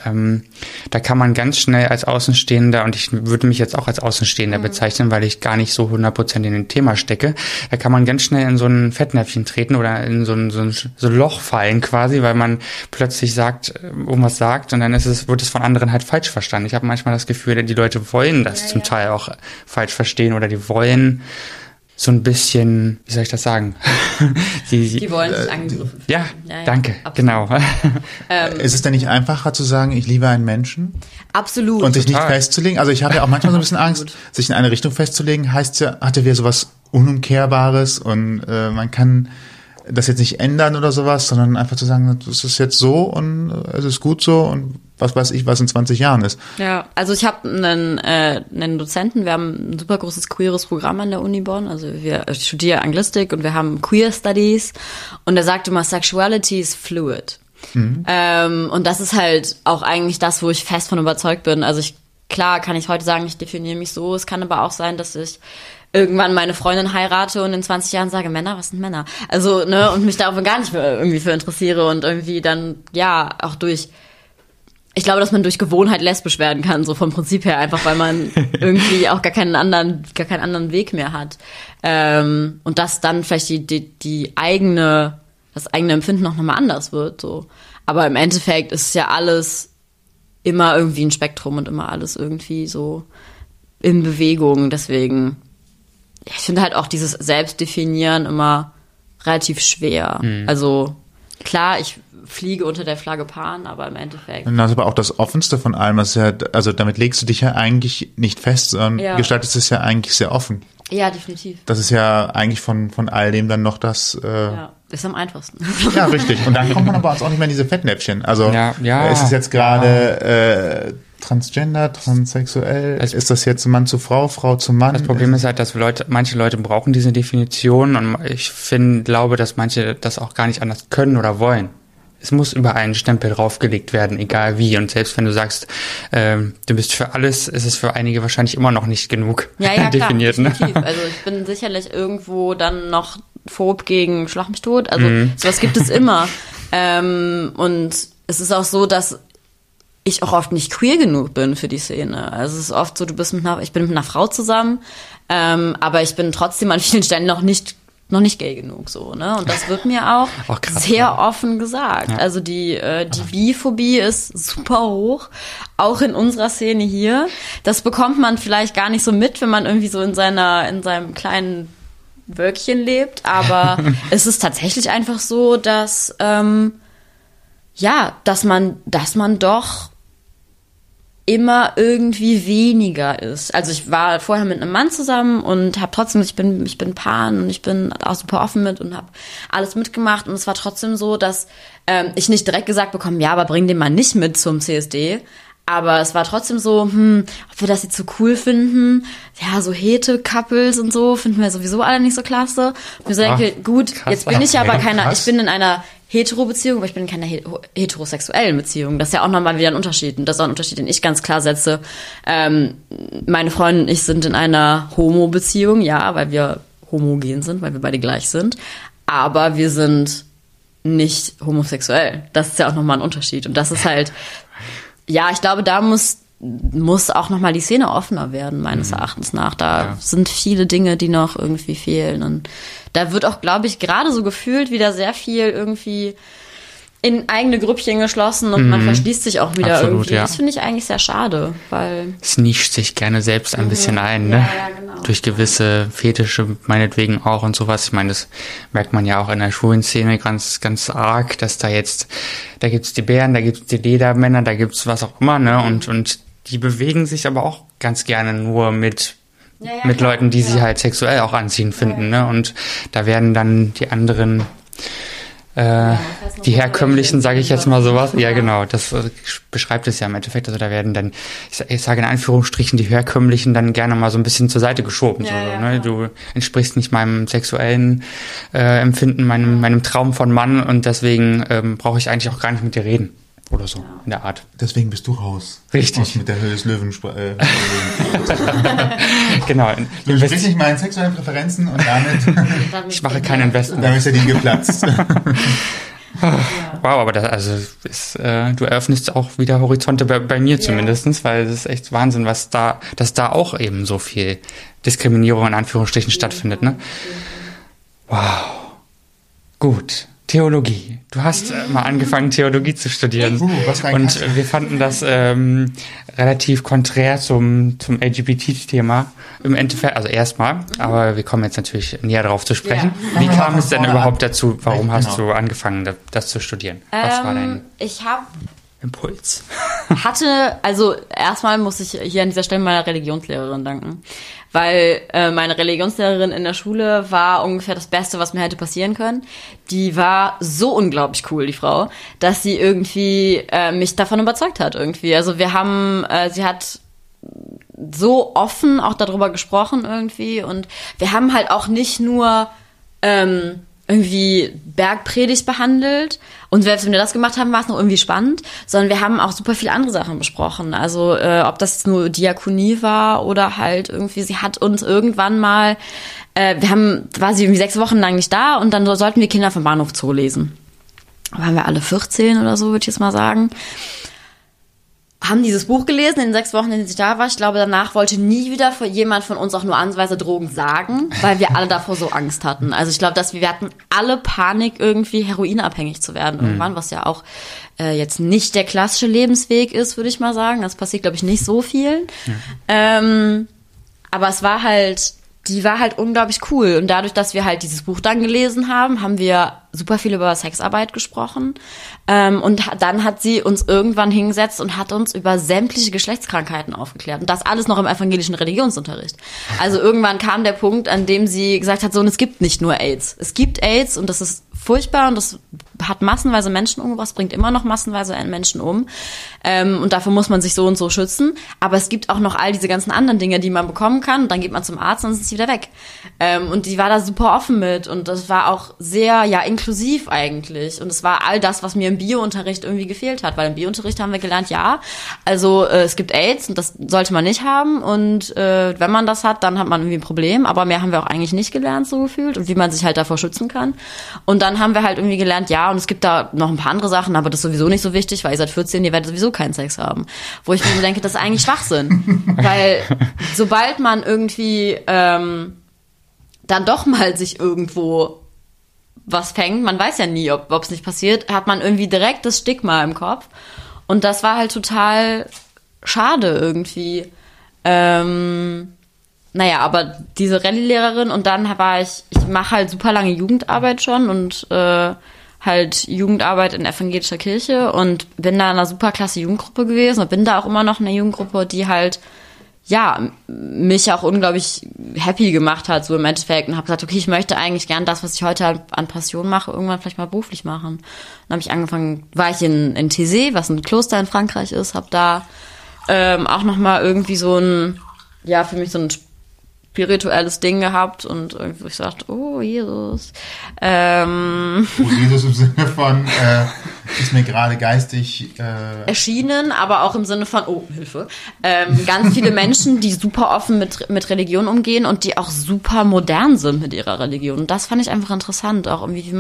da kann man ganz schnell als Außenstehender, und ich würde mich jetzt auch als Außenstehender bezeichnen, weil ich gar nicht so 100% in dem Thema stecke, da kann man ganz schnell in so ein Fettnäpfchen treten oder in so ein Loch fallen quasi, weil man plötzlich irgendwas sagt und dann wird es von anderen halt falsch verstanden. Ich habe manchmal das Gefühl, die Leute wollen das zum Teil auch falsch verstehen, oder die wollen so ein bisschen, wie soll ich das sagen? Die wollen sich angegriffen. Ja, danke, absolut. Genau. Ist es denn nicht einfacher zu sagen, ich liebe einen Menschen? Absolut. Und sich nicht festzulegen? Also ich habe ja auch manchmal so ein bisschen Angst, sich in eine Richtung festzulegen, heißt ja, hatte wir sowas Unumkehrbares, und man kann das jetzt nicht ändern oder sowas, sondern einfach zu sagen, es ist jetzt so und es ist gut so und was weiß ich, was in 20 Jahren ist. Ja, also ich habe einen Dozenten, wir haben ein super großes queeres Programm an der Uni Bonn, also ich studiere Anglistik und wir haben Queer Studies, und er sagt immer, Sexuality is fluid. Mhm. Und das ist halt auch eigentlich das, wo ich fest von überzeugt bin. Also klar kann ich heute sagen, ich definiere mich so, es kann aber auch sein, dass ich irgendwann meine Freundin heirate und in 20 Jahren sage, Männer, was sind Männer? Also, ne, und mich darauf gar nicht mehr irgendwie für interessiere und irgendwie dann, ja, auch ich glaube, dass man durch Gewohnheit lesbisch werden kann, so vom Prinzip her, einfach weil man irgendwie auch gar keinen anderen Weg mehr hat. Und dass dann vielleicht das eigene Empfinden noch mal anders wird, so. Aber im Endeffekt ist ja alles immer irgendwie ein Spektrum und immer alles irgendwie so in Bewegung, deswegen... Ich finde halt auch dieses Selbstdefinieren immer relativ schwer. Mhm. Also klar, ich fliege unter der Flagge Pan, aber im Endeffekt. Und das ist aber auch das Offenste von allem. Das ist ja, also damit legst du dich ja eigentlich nicht fest, sondern gestaltest es ja eigentlich sehr offen. Ja, definitiv. Das ist ja eigentlich von all dem dann noch das... ja, ist am einfachsten. Ja, richtig. Und dann kommt man aber auch nicht mehr in diese Fettnäpfchen. Also ist es jetzt gerade... Transgender, transsexuell, also ist das jetzt Mann zu Frau, Frau zu Mann? Das Problem ist halt, dass manche Leute brauchen diese Definition und ich glaube, dass manche das auch gar nicht anders können oder wollen. Es muss über einen Stempel draufgelegt werden, egal wie. Und selbst wenn du sagst, du bist für alles, ist es für einige wahrscheinlich immer noch nicht genug definiert. Klar, definitiv. Ne? Also ich bin sicherlich irgendwo dann noch phob gegen Schlag mich tot. Also sowas gibt es immer. Und es ist auch so, dass ich auch oft nicht queer genug bin für die Szene. Also es ist oft so, ich bin mit einer Frau zusammen, aber ich bin trotzdem an vielen Stellen noch nicht gay genug, so, ne? Und das wird mir auch krass, sehr offen gesagt. Ja. Also die Biphobie ist super hoch, auch in unserer Szene hier. Das bekommt man vielleicht gar nicht so mit, wenn man irgendwie so in seinem kleinen Wölkchen lebt, aber es ist tatsächlich einfach so, dass man doch immer irgendwie weniger ist. Also ich war vorher mit einem Mann zusammen und habe trotzdem, ich bin Pan und ich bin auch super offen mit und habe alles mitgemacht. Und es war trotzdem so, dass ich nicht direkt gesagt bekomme, ja, aber bring den mal nicht mit zum CSD. Aber es war trotzdem so, ob wir das jetzt so cool finden. Ja, so Hete-Couples und so finden wir sowieso alle nicht so klasse. Und ich so denke, gut, krass, jetzt bin ich aber ich bin in einer Hetero-Beziehung, aber ich bin in keiner heterosexuellen Beziehung. Das ist ja auch nochmal wieder ein Unterschied. Und das ist auch ein Unterschied, den ich ganz klar setze. Meine Freundin und ich sind in einer Homo-Beziehung, ja, weil wir homogen sind, weil wir beide gleich sind. Aber wir sind nicht homosexuell. Das ist ja auch nochmal ein Unterschied. Und das ist halt, ja, ich glaube, da muss auch nochmal die Szene offener werden, meines Erachtens nach. Da sind viele Dinge, die noch irgendwie fehlen. Und da wird auch, glaube ich, gerade so gefühlt wieder sehr viel irgendwie in eigene Grüppchen geschlossen und man verschließt sich auch wieder absolut, irgendwie. Ja. Das finde ich eigentlich sehr schade, weil... Es nischt sich gerne selbst ein bisschen ein, ne? Ja, genau. Durch gewisse Fetische meinetwegen auch und sowas. Ich meine, das merkt man ja auch in der schwulen Szene ganz, ganz arg, dass da gibt's die Bären, da gibt's die Ledermänner, da gibt's was auch immer, ne? Und die bewegen sich aber auch ganz gerne nur mit Leuten, die sie halt sexuell auch anziehend finden, ne? Und da werden dann die anderen... die herkömmlichen, sage ich jetzt mal sowas. Ja, genau, das beschreibt es ja im Endeffekt. Also da werden dann, ich sage in Anführungsstrichen, die herkömmlichen dann gerne mal so ein bisschen zur Seite geschoben. Ja, so, ja, ne? Du entsprichst nicht meinem sexuellen Empfinden, meinem Traum von Mann und deswegen brauche ich eigentlich auch gar nicht mit dir reden. Oder so, in der Art. Deswegen bist du raus. Richtig. Aus mit der Höhe des Löwen. Genau. Du sprichst nicht meinen sexuellen Präferenzen und damit... ich mache kein Investment. Damit ist ja die geplatzt. Wow, aber das du eröffnest auch wieder Horizonte bei mir zumindest, weil es ist echt Wahnsinn, dass da auch eben so viel Diskriminierung in Anführungsstrichen stattfindet, ne? Wow. Gut. Theologie. Du hast mal angefangen, Theologie zu studieren. Und wir fanden das relativ konträr zum LGBT-Thema im Endeffekt, also erstmal, aber wir kommen jetzt natürlich näher darauf zu sprechen. Ja. Wie kam es denn überhaupt dazu? Warum hast du angefangen, das zu studieren? Was war dein Impuls? Also erstmal muss ich hier an dieser Stelle meiner Religionslehrerin danken, weil meine Religionslehrerin in der Schule war ungefähr das Beste, was mir hätte passieren können. Die war so unglaublich cool, die Frau, dass sie irgendwie mich davon überzeugt hat irgendwie. Also sie hat so offen auch darüber gesprochen irgendwie und wir haben halt auch nicht nur irgendwie Bergpredigt behandelt. Und wenn wir das gemacht haben, war es noch irgendwie spannend, sondern wir haben auch super viele andere Sachen besprochen. Also ob das jetzt nur Diakonie war oder halt irgendwie, sie hat uns irgendwann mal, war sie irgendwie 6 Wochen lang nicht da und dann sollten wir Kinder vom Bahnhof Zoo lesen. Da waren wir alle 14 oder so, würde ich jetzt mal sagen. Haben dieses Buch gelesen in den 6 Wochen, in denen ich da war. Ich glaube, danach wollte nie wieder jemand von uns auch nur ansatzweise Drogen sagen, weil wir alle davor so Angst hatten. Also ich glaube, wir hatten alle Panik, irgendwie heroinabhängig zu werden irgendwann, was ja auch jetzt nicht der klassische Lebensweg ist, würde ich mal sagen. Das passiert, glaube ich, nicht so vielen. Ja. Aber es war halt, die war halt unglaublich cool. Und dadurch, dass wir halt dieses Buch dann gelesen haben, haben wir super viel über Sexarbeit gesprochen. Und dann hat sie uns irgendwann hingesetzt und hat uns über sämtliche Geschlechtskrankheiten aufgeklärt. Und das alles noch im evangelischen Religionsunterricht. Also irgendwann kam der Punkt, an dem sie gesagt hat, so, und es gibt nicht nur AIDS. Es gibt AIDS und das ist furchtbar und das hat massenweise Menschen umgebracht, bringt immer noch massenweise Menschen um. Und dafür muss man sich so und so schützen. Aber es gibt auch noch all diese ganzen anderen Dinge, die man bekommen kann. Und dann geht man zum Arzt und dann sind sie wieder weg. Und die war da super offen mit. Und das war auch sehr, ja, inklusiv eigentlich. Und es war all das, was mir im Biounterricht irgendwie gefehlt hat. Weil im Biounterricht haben wir gelernt, ja, also es gibt AIDS und das sollte man nicht haben. Und wenn man das hat, dann hat man irgendwie ein Problem. Aber mehr haben wir auch eigentlich nicht gelernt, so gefühlt. Und wie man sich halt davor schützen kann. Und dann haben wir halt irgendwie gelernt, ja, und es gibt da noch ein paar andere Sachen, aber das ist sowieso nicht so wichtig, weil ihr seid 14, ihr werdet sowieso keinen Sex haben. Wo ich mir so denke, das ist eigentlich Schwachsinn. Weil sobald man irgendwie dann doch mal sich irgendwo was fängt, man weiß ja nie, ob es nicht passiert, hat man irgendwie direkt das Stigma im Kopf. Und das war halt total schade irgendwie. Naja, aber diese Rallye-Lehrerin und dann war ich mache halt super lange Jugendarbeit schon und halt Jugendarbeit in evangelischer Kirche und bin da in einer super klasse Jugendgruppe gewesen und bin da auch immer noch in einer Jugendgruppe, die halt, ja, mich auch unglaublich happy gemacht hat, so im Endeffekt. Und habe gesagt, okay, ich möchte eigentlich gern das, was ich heute an Passion mache, irgendwann vielleicht mal beruflich machen. Und dann habe ich angefangen, war ich in Taizé, was ein Kloster in Frankreich ist, habe da auch nochmal irgendwie so ein, ja, für mich so ein spirituelles Ding gehabt und irgendwie ich sagte, oh Jesus. Oh Jesus im Sinne von, ist mir gerade geistig erschienen, aber auch im Sinne von, oh Hilfe, ganz viele Menschen, die super offen mit Religion umgehen und die auch super modern sind mit ihrer Religion. Und das fand ich einfach interessant, auch irgendwie, wie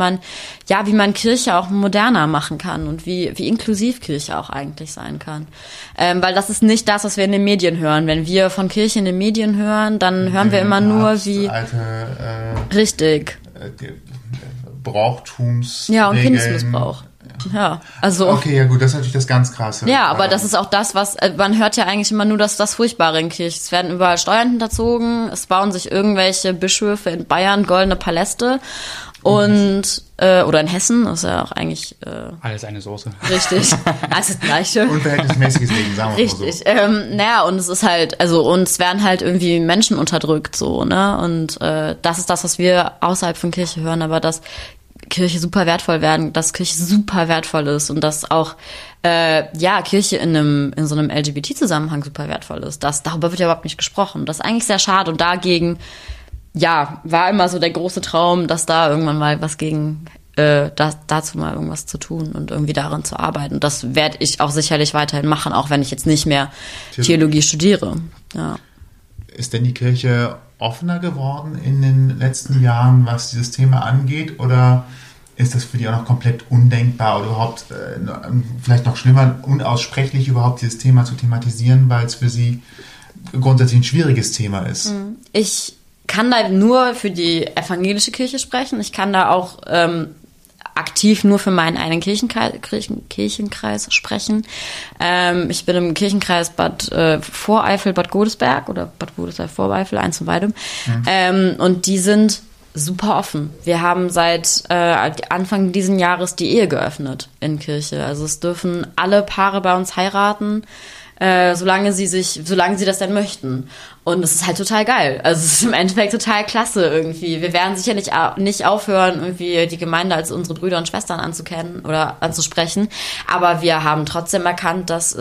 man Kirche auch moderner machen kann und wie inklusiv Kirche auch eigentlich sein kann. Weil das ist nicht das, was wir in den Medien hören. Wenn wir von Kirche in den Medien hören, dann hören wir immer nur Arzt, wie alte, richtig Brauchtums, ja, und Regeln. Kindesmissbrauch. Ja, also okay, ja gut, das ist natürlich das ganz Krasse. Ja, aber das ist auch das, was man hört ja eigentlich immer nur, dass das Furchtbare in Kirchen. Es werden überall Steuern hinterzogen, es bauen sich irgendwelche Bischöfe in Bayern goldene Paläste und oder in Hessen, das ist ja auch eigentlich alles eine Soße. Richtig, alles das Gleiche. Unverhältnismäßiges Leben, sagen wir mal so. Richtig, naja, und es ist halt, also und es werden halt irgendwie Menschen unterdrückt, so, ne? Und das ist das, was wir außerhalb von Kirche hören, aber das Kirche super wertvoll werden, dass Kirche super wertvoll ist und dass auch ja, Kirche in so einem LGBT-Zusammenhang super wertvoll ist. Darüber wird ja überhaupt nicht gesprochen. Das ist eigentlich sehr schade und dagegen, ja, war immer so der große Traum, dass da irgendwann mal was gegen, dazu mal irgendwas zu tun und irgendwie daran zu arbeiten. Und das werde ich auch sicherlich weiterhin machen, auch wenn ich jetzt nicht mehr Theologie studiere. Ja. Ist denn die Kirche offener geworden in den letzten Jahren, was dieses Thema angeht? Oder ist das für die auch noch komplett undenkbar oder überhaupt vielleicht noch schlimmer, unaussprechlich überhaupt dieses Thema zu thematisieren, weil es für sie grundsätzlich ein schwieriges Thema ist? Ich kann da nur für die evangelische Kirche sprechen. Ich kann da auch aktiv nur für meinen eigenen Kirchenkreis sprechen. Ich bin im Kirchenkreis Bad Voreifel, Bad Godesberg oder Bad Godesberg Voreifel, eins von beidem. Mhm. Und die sind super offen. Wir haben seit Anfang diesen Jahres die Ehe geöffnet in Kirche. Also es dürfen alle Paare bei uns heiraten, solange sie das denn möchten. Und es ist halt total geil. Also es ist im Endeffekt total klasse irgendwie. Wir werden sicherlich nicht aufhören, irgendwie die Gemeinde als unsere Brüder und Schwestern anzukennen oder anzusprechen. Aber wir haben trotzdem erkannt, dass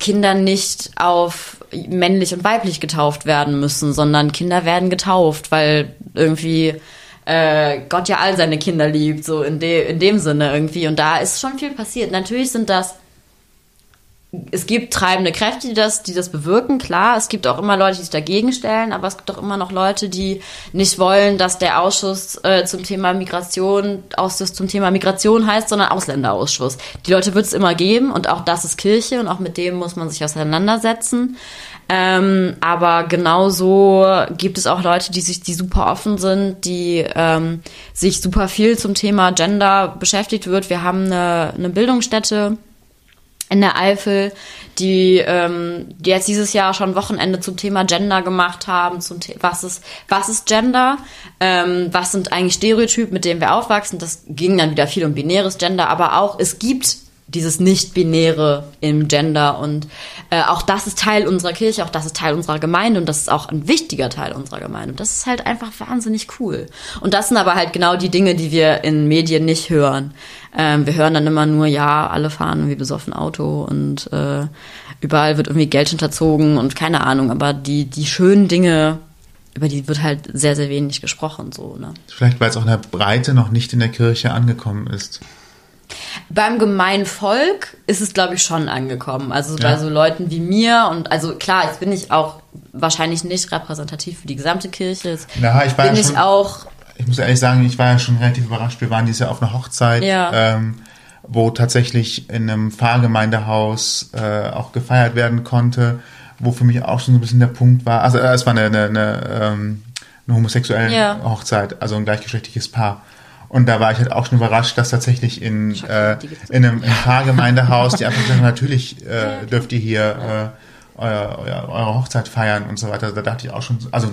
Kinder nicht auf männlich und weiblich getauft werden müssen, sondern Kinder werden getauft, weil irgendwie Gott ja all seine Kinder liebt, so in dem Sinne irgendwie. Und da ist schon viel passiert. Natürlich es gibt treibende Kräfte, die das bewirken, klar. Es gibt auch immer Leute, die sich dagegen stellen, aber es gibt auch immer noch Leute, die nicht wollen, dass der Ausschuss zum Thema Migration heißt, sondern Ausländerausschuss. Die Leute wird es immer geben und auch das ist Kirche und auch mit dem muss man sich auseinandersetzen. Aber genauso gibt es auch Leute, die super offen sind, die sich super viel zum Thema Gender beschäftigt wird. Wir haben eine Bildungsstätte in der Eifel, die jetzt dieses Jahr schon Wochenende zum Thema Gender gemacht haben, zum was ist Gender, was sind eigentlich Stereotypen, mit denen wir aufwachsen. Das ging dann wieder viel um binäres Gender, aber auch es gibt dieses Nicht-Binäre im Gender und auch das ist Teil unserer Kirche, auch das ist Teil unserer Gemeinde und das ist auch ein wichtiger Teil unserer Gemeinde. Und das ist halt einfach wahnsinnig cool. Und das sind aber halt genau die Dinge, die wir in Medien nicht hören. Wir hören dann immer nur, ja, alle fahren irgendwie besoffen Auto und überall wird irgendwie Geld hinterzogen und keine Ahnung, aber die schönen Dinge, über die wird halt sehr, sehr wenig gesprochen. So, ne? Vielleicht, weil es auch in der Breite noch nicht in der Kirche angekommen ist. Beim gemeinen Volk ist es, glaube ich, schon angekommen. Also bei so Leuten wie mir und also klar, jetzt bin ich auch wahrscheinlich nicht repräsentativ für die gesamte Kirche. Jetzt ich muss ehrlich sagen, ich war ja schon relativ überrascht. Wir waren dieses Jahr auf einer Hochzeit, wo tatsächlich in einem Pfarrgemeindehaus auch gefeiert werden konnte, wo für mich auch schon so ein bisschen der Punkt war. Also es war eine homosexuelle Hochzeit, also ein gleichgeschlechtliches Paar. Und da war ich halt auch schon überrascht, dass tatsächlich in einem Pfarrgemeindehaus die einfach sagen, natürlich dürft ihr hier eure Hochzeit feiern und so weiter. Da dachte ich auch schon, also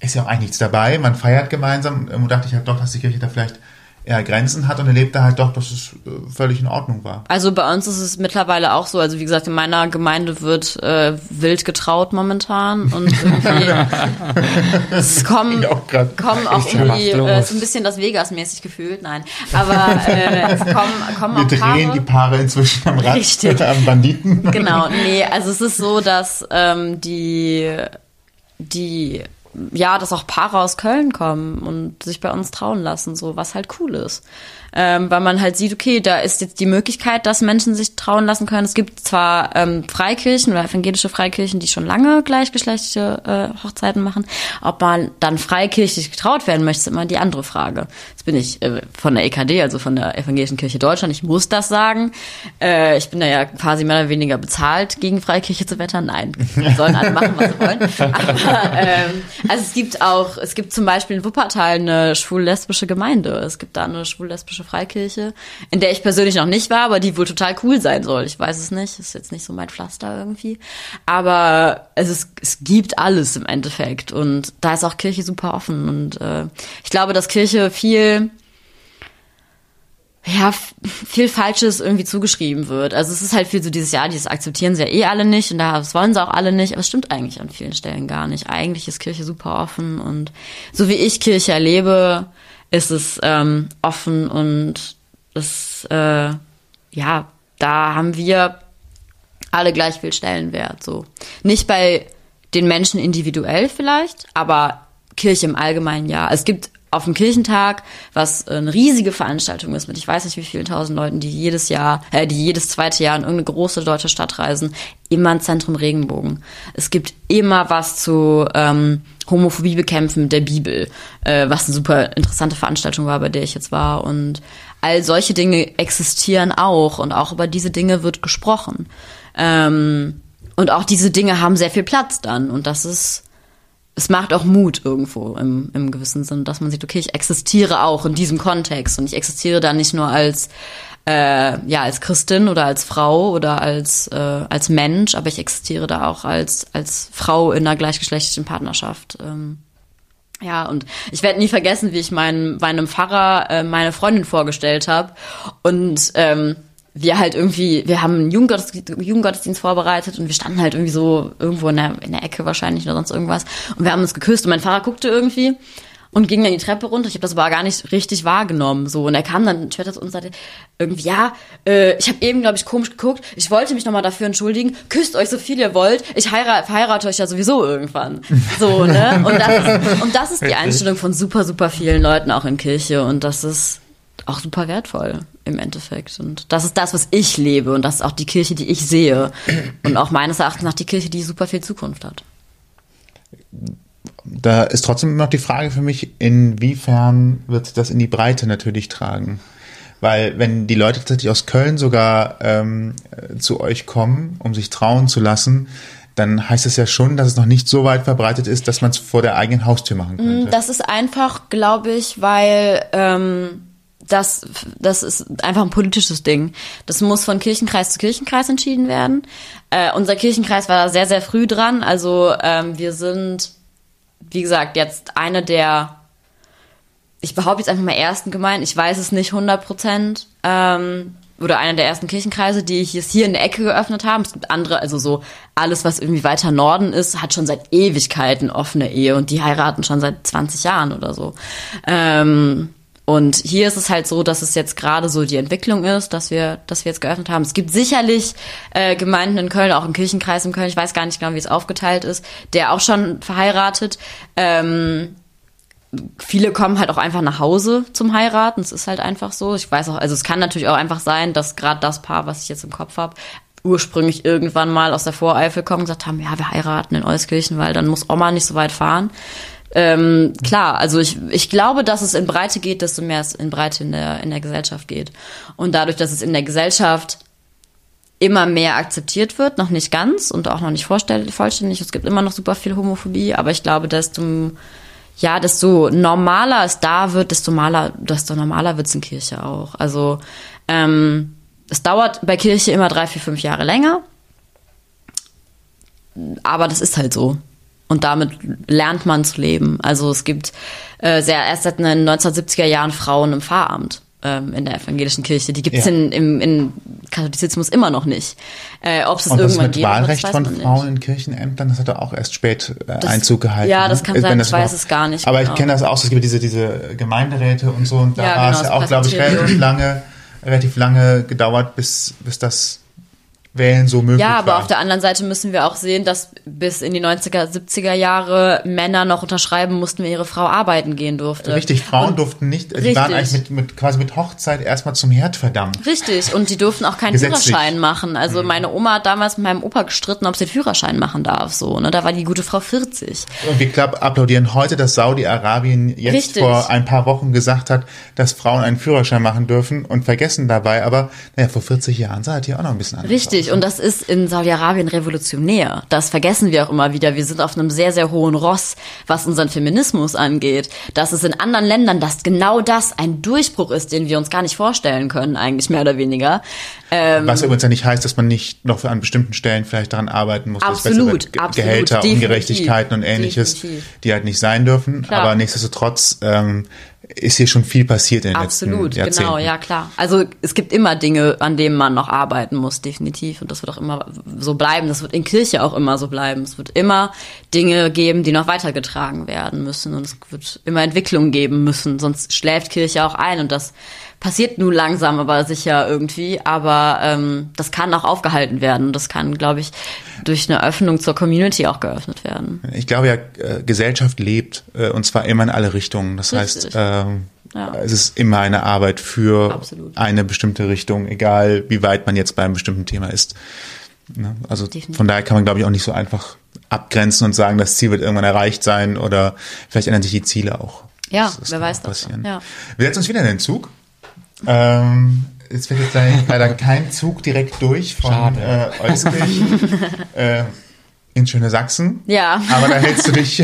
ist ja auch eigentlich nichts dabei, man feiert gemeinsam. Und dachte ich halt doch, dass die Kirche da vielleicht eher Grenzen hat und erlebte halt doch, dass es völlig in Ordnung war. Also bei uns ist es mittlerweile auch so, also wie gesagt, in meiner Gemeinde wird wild getraut momentan und irgendwie es kommen auch irgendwie so ein bisschen das Vegas-mäßig gefühlt, nein, aber es kommen auch Paare. Wir drehen die Paare inzwischen am Rad, richtig. Am Banditen. Genau, nee, also es ist so, dass dass auch Paare aus Köln kommen und sich bei uns trauen lassen, so, was halt cool ist. Weil man halt sieht, okay, da ist jetzt die Möglichkeit, dass Menschen sich trauen lassen können. Es gibt zwar Freikirchen oder evangelische Freikirchen, die schon lange gleichgeschlechtliche Hochzeiten machen. Ob man dann freikirchlich getraut werden möchte, ist immer die andere Frage. Jetzt bin ich von der EKD, also von der Evangelischen Kirche Deutschland. Ich muss das sagen. Ich bin da ja quasi mehr oder weniger bezahlt, gegen Freikirche zu wettern. Nein, sollen alle machen, was sie wollen. Aber also es gibt zum Beispiel in Wuppertal eine schwul-lesbische Gemeinde. Es gibt da eine schwul-lesbische Freikirche, in der ich persönlich noch nicht war, aber die wohl total cool sein soll. Ich weiß es nicht, ist jetzt nicht so mein Pflaster irgendwie. Aber es gibt alles im Endeffekt und da ist auch Kirche super offen und ich glaube, dass Kirche viel Falsches irgendwie zugeschrieben wird. Also es ist halt viel so dieses Jahr, das akzeptieren sie ja eh alle nicht und das wollen sie auch alle nicht, aber es stimmt eigentlich an vielen Stellen gar nicht. Eigentlich ist Kirche super offen und so wie ich Kirche erlebe, ist es offen und das, da haben wir alle gleich viel Stellenwert. So. Nicht bei den Menschen individuell vielleicht, aber Kirche im Allgemeinen ja. Es gibt auf dem Kirchentag, was eine riesige Veranstaltung ist mit ich weiß nicht wie vielen tausend Leuten, die jedes zweite Jahr in irgendeine große deutsche Stadt reisen, immer ein Zentrum Regenbogen. Es gibt immer was zu Homophobie bekämpfen mit der Bibel, was eine super interessante Veranstaltung war, bei der ich jetzt war. Und all solche Dinge existieren auch und auch über diese Dinge wird gesprochen. Und auch diese Dinge haben sehr viel Platz dann und das ist es macht auch Mut irgendwo im gewissen Sinn, dass man sieht, okay, ich existiere auch in diesem Kontext und ich existiere da nicht nur als als Christin oder als Frau oder als Mensch, aber ich existiere da auch als Frau in einer gleichgeschlechtlichen Partnerschaft. Und ich werde nie vergessen, wie ich meinem Pfarrer meine Freundin vorgestellt habe und wir halt irgendwie, wir haben einen Jugendgottesdienst vorbereitet und wir standen halt irgendwie so irgendwo in der Ecke wahrscheinlich oder sonst irgendwas und wir haben uns geküsst und mein Pfarrer guckte irgendwie und ging dann die Treppe runter. Ich habe das aber gar nicht richtig wahrgenommen so und er kam dann, twitterte uns irgendwie, ich habe eben, glaube ich, komisch geguckt, ich wollte mich nochmal dafür entschuldigen, küsst euch so viel ihr wollt, ich verheirate euch ja sowieso irgendwann. So, ne? Und das ist die Einstellung von super, super vielen Leuten auch in Kirche und das ist auch super wertvoll im Endeffekt. Und das ist das, was ich lebe. Und das ist auch die Kirche, die ich sehe. Und auch meines Erachtens nach die Kirche, die super viel Zukunft hat. Da ist trotzdem noch die Frage für mich, inwiefern wird das in die Breite natürlich tragen? Weil wenn die Leute tatsächlich aus Köln sogar zu euch kommen, um sich trauen zu lassen, dann heißt es ja schon, dass es noch nicht so weit verbreitet ist, dass man es vor der eigenen Haustür machen könnte. Das ist einfach, glaube ich, weil das ist einfach ein politisches Ding. Das muss von Kirchenkreis zu Kirchenkreis entschieden werden. Unser Kirchenkreis war da sehr, sehr früh dran. Also wir sind, wie gesagt, jetzt eine der, ich behaupte jetzt einfach mal ersten Gemeinden, ich weiß es nicht 100%, oder einer der ersten Kirchenkreise, die hier in der Ecke geöffnet haben. Es gibt andere, also so alles, was irgendwie weiter Norden ist, hat schon seit Ewigkeiten offene Ehe und die heiraten schon seit 20 Jahren oder so. Und hier ist es halt so, dass es jetzt gerade so die Entwicklung ist, dass wir jetzt geöffnet haben. Es gibt sicherlich Gemeinden in Köln, auch im Kirchenkreis in Köln, ich weiß gar nicht genau, wie es aufgeteilt ist, der auch schon verheiratet. Viele kommen halt auch einfach nach Hause zum Heiraten. Es ist halt einfach so. Ich weiß auch, also es kann natürlich auch einfach sein, dass gerade das Paar, was ich jetzt im Kopf habe, ursprünglich irgendwann mal aus der Voreifel kommen und gesagt haben, ja, wir heiraten in Euskirchen, weil dann muss Oma nicht so weit fahren. Klar, also ich glaube, dass es in Breite geht, desto mehr es in Breite in der Gesellschaft geht. Und dadurch, dass es in der Gesellschaft immer mehr akzeptiert wird, noch nicht ganz und auch noch nicht vollständig. Es gibt immer noch super viel Homophobie, aber ich glaube, desto normaler es da wird, desto normaler wird's in Kirche auch. Also es dauert bei Kirche immer 3, 4, 5 Jahre länger, aber das ist halt so. Und damit lernt man zu leben. Also es gibt erst seit den 1970er Jahren Frauen im Pfarramt in der evangelischen Kirche. Die gibt's in Katholizismus immer noch nicht. Ob es irgendwann geht. Und das mit Wahlrecht von Frauen in Kirchenämtern, das hat er auch erst spät Einzug gehalten. Ja, das kann sein, ich weiß es gar nicht. Aber ich kenne das auch, es gibt diese Gemeinderäte und so, und da war es ja auch, glaube ich, relativ lange gedauert, bis das Wählen so möglich. Ja, aber war. Auf der anderen Seite müssen wir auch sehen, dass bis in die 90er, 70er Jahre Männer noch unterschreiben mussten, wenn ihre Frau arbeiten gehen durfte. Richtig, Frauen durften nicht, die waren eigentlich quasi mit Hochzeit erstmal zum Herd verdammt. Richtig, und die durften auch keinen Führerschein machen. Also meine Oma hat damals mit meinem Opa gestritten, ob sie den Führerschein machen darf. So, ne? Da war die gute Frau 40. Und wir applaudieren heute, dass Saudi-Arabien jetzt vor ein paar Wochen gesagt hat, dass Frauen einen Führerschein machen dürfen und vergessen dabei, aber vor 40 Jahren sah das hier auch noch ein bisschen anders. Richtig. Und das ist in Saudi-Arabien revolutionär. Das vergessen wir auch immer wieder. Wir sind auf einem sehr, sehr hohen Ross, was unseren Feminismus angeht. Dass es in anderen Ländern, dass genau das ein Durchbruch ist, den wir uns gar nicht vorstellen können, eigentlich mehr oder weniger. Was übrigens ja nicht heißt, dass man nicht noch an bestimmten Stellen vielleicht daran arbeiten muss. Absolut, dass Gehälter, definitiv, Ungerechtigkeiten und Ähnliches, die halt nicht sein dürfen. Klar. Aber nichtsdestotrotz ist hier schon viel passiert in den letzten Jahrzehnten. Absolut, genau, ja klar. Also es gibt immer Dinge, an denen man noch arbeiten muss, definitiv. Und das wird auch immer so bleiben. Das wird in Kirche auch immer so bleiben. Es wird immer Dinge geben, die noch weitergetragen werden müssen. Und es wird immer Entwicklung geben müssen. Sonst schläft Kirche auch ein. Und das passiert nun langsam, aber sicher irgendwie. Aber das kann auch aufgehalten werden. Das kann, glaube ich, durch eine Öffnung zur Community auch geöffnet werden. Ich glaube ja, Gesellschaft lebt und zwar immer in alle Richtungen. Das heißt, es ist immer eine Arbeit für eine bestimmte Richtung, egal wie weit man jetzt bei einem bestimmten Thema ist. Also von daher kann man, glaube ich, auch nicht so einfach abgrenzen und sagen, das Ziel wird irgendwann erreicht sein oder vielleicht ändern sich die Ziele auch. Ja, das wer weiß das. Ja. Wir setzen uns wieder in den Zug. Jetzt wird jetzt leider kein Zug direkt durch von Euskirchen in schöne Sachsen. Ja. Aber da hältst du dich,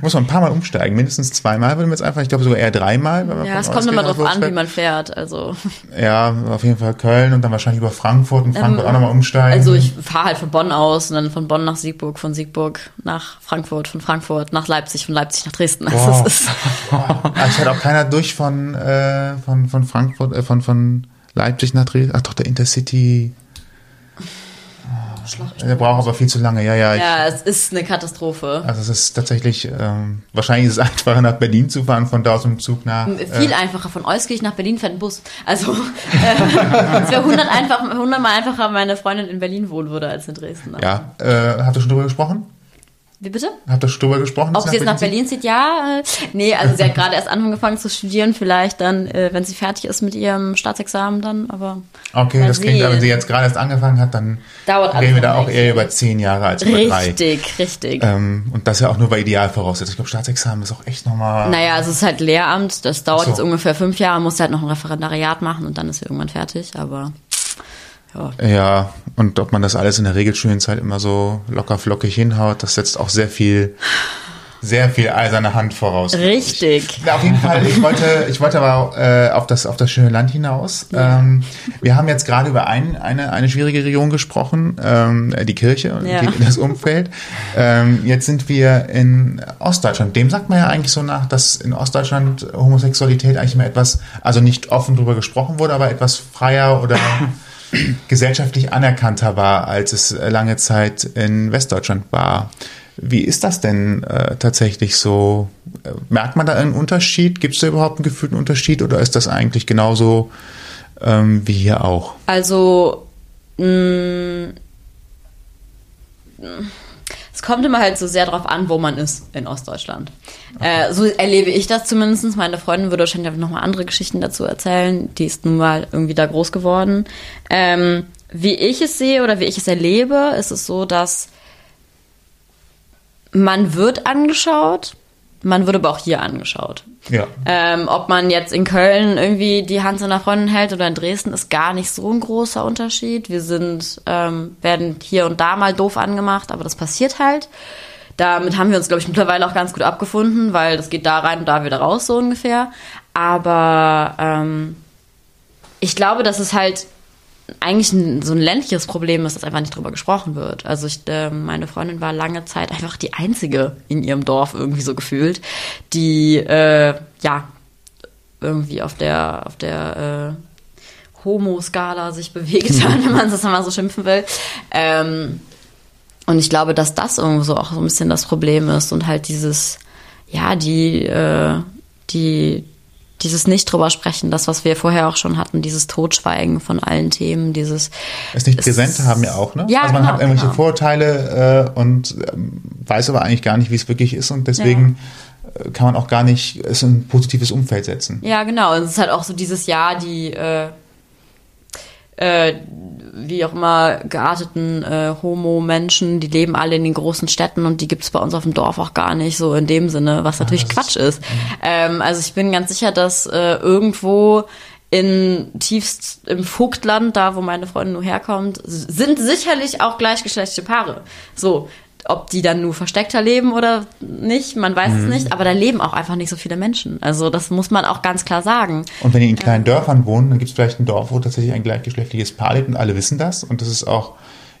muss man ein paar Mal umsteigen, mindestens 2-mal würden wir jetzt einfach, ich glaube sogar eher 3-mal. Wenn man es kommt immer drauf an, wie man fährt. Also. Ja, auf jeden Fall Köln und dann wahrscheinlich über Frankfurt und Frankfurt auch nochmal umsteigen. Also ich fahre halt von Bonn aus und dann von Bonn nach Siegburg, von Siegburg nach Frankfurt, von Frankfurt nach Leipzig, von Leipzig nach Dresden. Also wow. Es hat auch keiner durch von Frankfurt, von Leipzig nach Dresden, ach doch, der Intercity. Der braucht aber viel zu lange, ja. Ja, es ist eine Katastrophe. Also es ist tatsächlich, wahrscheinlich ist es einfacher nach Berlin zu fahren, von da aus dem Zug nach... Viel einfacher, von Euskirchen nach Berlin fährt ein Bus. Also es wäre 100-mal einfacher, wenn meine Freundin in Berlin wohnen würde, als in Dresden. Ja, habt ihr schon drüber gesprochen? Wie bitte? Habt ihr schon drüber gesprochen? Ob sie jetzt nach Berlin zieht? Ja. Nee, also sie hat gerade erst angefangen zu studieren, vielleicht dann, wenn sie fertig ist mit ihrem Staatsexamen dann, aber... Okay, das klingt, wenn sie jetzt gerade erst angefangen hat, dann reden wir da auch eher über 10 Jahre als über 3. Richtig. Und das ja auch nur bei Idealvoraussetzungen. Ich glaube, Staatsexamen ist auch echt nochmal... Naja, also es ist halt Lehramt, das dauert jetzt ungefähr 5 Jahre, muss halt noch ein Referendariat machen und dann ist sie irgendwann fertig, aber... Ja, und ob man das alles in der Regelstudienzeit immer so locker flockig hinhaut, das setzt auch sehr viel sehr viel eiserne Hand voraus. Richtig. Auf jeden Fall, ich wollte aber auf das schöne Land hinaus. Ja. Wir haben jetzt gerade über eine schwierige Region gesprochen, die Kirche und das Umfeld. Jetzt sind wir in Ostdeutschland. Dem sagt man ja eigentlich so nach, dass in Ostdeutschland Homosexualität eigentlich immer etwas, also nicht offen drüber gesprochen wurde, aber etwas freier oder gesellschaftlich anerkannter war, als es lange Zeit in Westdeutschland war. Wie ist das denn tatsächlich so? Merkt man da einen Unterschied? Gibt es da überhaupt einen gefühlten Unterschied oder ist das eigentlich genauso wie hier auch? Also es kommt immer halt so sehr drauf an, wo man ist in Ostdeutschland. Okay. So erlebe ich das zumindest. Meine Freundin würde wahrscheinlich nochmal andere Geschichten dazu erzählen. Die ist nun mal irgendwie da groß geworden. Wie ich es sehe oder wie ich es erlebe, ist es so, dass man wird angeschaut, man wird aber auch hier angeschaut. Ja. Ob man jetzt in Köln irgendwie die Hand seiner Freundin hält oder in Dresden, ist gar nicht so ein großer Unterschied. Wir werden hier und da mal doof angemacht, aber das passiert halt. Damit haben wir uns, glaube ich, mittlerweile auch ganz gut abgefunden, weil das geht da rein und da wieder raus, so ungefähr. Aber ich glaube, dass es halt eigentlich so ein ländliches Problem ist, dass einfach nicht drüber gesprochen wird. Also meine Freundin war lange Zeit einfach die Einzige in ihrem Dorf irgendwie so gefühlt, die irgendwie auf der Homo-Skala sich bewegt hat, wenn man das mal so schimpfen will. Und ich glaube, dass das irgendwo so auch so ein bisschen das Problem ist und halt dieses nicht drüber sprechen, das, was wir vorher auch schon hatten, dieses Totschweigen von allen Themen, dieses... Es nicht präsent haben ja auch, ne? Ja, also man hat irgendwelche Vorurteile und weiß aber eigentlich gar nicht, wie es wirklich ist und deswegen kann man auch gar nicht es in ein positives Umfeld setzen. Ja, genau. Und es ist halt auch so dieses Jahr die wie auch immer gearteten Homo-Menschen, die leben alle in den großen Städten und die gibt's bei uns auf dem Dorf auch gar nicht, so in dem Sinne, was natürlich Quatsch ist. Also ich bin ganz sicher, dass irgendwo tiefst im Vogtland, da wo meine Freundin nur herkommt, sind sicherlich auch gleichgeschlechtliche Paare. So, ob die dann nur versteckter leben oder nicht, man weiß es nicht, aber da leben auch einfach nicht so viele Menschen. Also das muss man auch ganz klar sagen. Und wenn die in kleinen Dörfern wohnen, dann gibt es vielleicht ein Dorf, wo tatsächlich ein gleichgeschlechtliches Paar lebt und alle wissen das und das ist auch,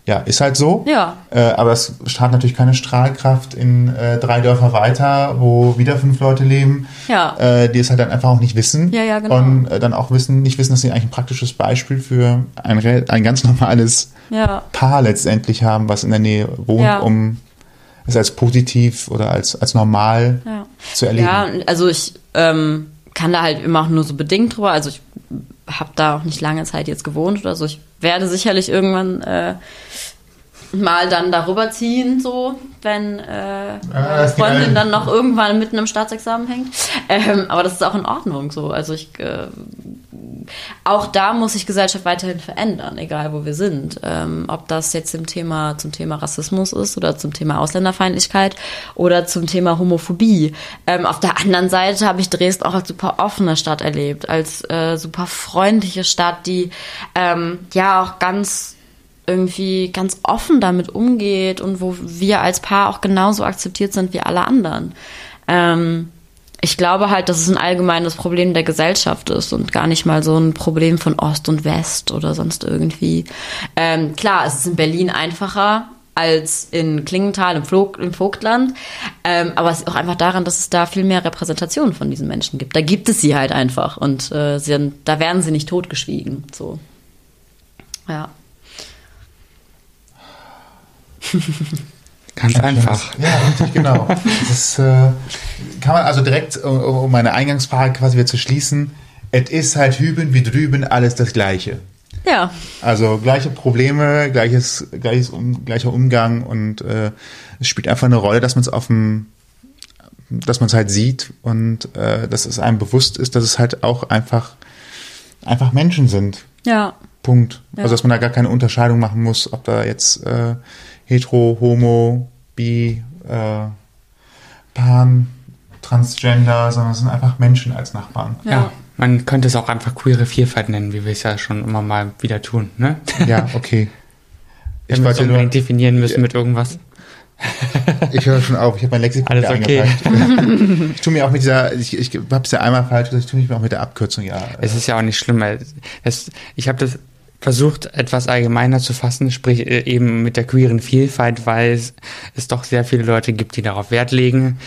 ja, ist halt so. Ja. Aber es hat natürlich keine Strahlkraft in 3 Dörfer weiter, wo wieder 5 Leute leben, die es halt dann einfach auch nicht wissen. Ja, genau. Und dann auch nicht wissen, dass sie eigentlich ein praktisches Beispiel für ein ganz normales Paar letztendlich haben, was in der Nähe wohnt, um es als positiv oder als normal zu erleben. Ja, also ich kann da halt immer auch nur so bedingt drüber, also ich habe da auch nicht lange Zeit jetzt gewohnt oder so. Ich werde sicherlich irgendwann mal dann darüber ziehen, so, wenn meine Freundin dann noch irgendwann mitten im Staatsexamen hängt. Aber das ist auch in Ordnung so. Also auch da muss sich Gesellschaft weiterhin verändern, egal wo wir sind. Ob das jetzt zum Thema Rassismus ist oder zum Thema Ausländerfeindlichkeit oder zum Thema Homophobie. Auf der anderen Seite habe ich Dresden auch als super offene Stadt erlebt, als super freundliche Stadt, die auch ganz irgendwie ganz offen damit umgeht und wo wir als Paar auch genauso akzeptiert sind wie alle anderen. Ich glaube halt, dass es ein allgemeines Problem der Gesellschaft ist und gar nicht mal so ein Problem von Ost und West oder sonst irgendwie. Klar, es ist in Berlin einfacher als in Klingenthal im Vogtland, aber es ist auch einfach daran, dass es da viel mehr Repräsentation von diesen Menschen gibt. Da gibt es sie halt einfach und da werden sie nicht totgeschwiegen. So. Ja. Ganz einfach. Ja, richtig, genau. Das kann man also direkt, um meine Eingangsfrage quasi wieder zu schließen, es ist halt hüben wie drüben alles das Gleiche. Ja. Also gleiche Probleme, gleicher Umgang und es spielt einfach eine Rolle, dass man es halt sieht und dass es einem bewusst ist, dass es halt auch einfach Menschen sind. Ja. Punkt. Ja. Also, dass man da gar keine Unterscheidung machen muss, ob da jetzt hetero, homo, bi, pan, transgender, sondern es sind einfach Menschen als Nachbarn. Ja, man könnte es auch einfach queere Vielfalt nennen, wie wir es ja schon immer mal wieder tun, ne? Ja, okay. Ich wollte nur definieren müssen mit irgendwas. Ich höre schon auf, ich habe mein Lexikon alles okay. Angepasst. Ich tue mir auch mit dieser, ich habe es ja einmal falsch gesagt, ich tue mich auch mit der Abkürzung, ja. Es ist ja auch nicht schlimm, weil ich habe das versucht, etwas allgemeiner zu fassen, sprich eben mit der queeren Vielfalt, weil es doch sehr viele Leute gibt, die darauf Wert legen,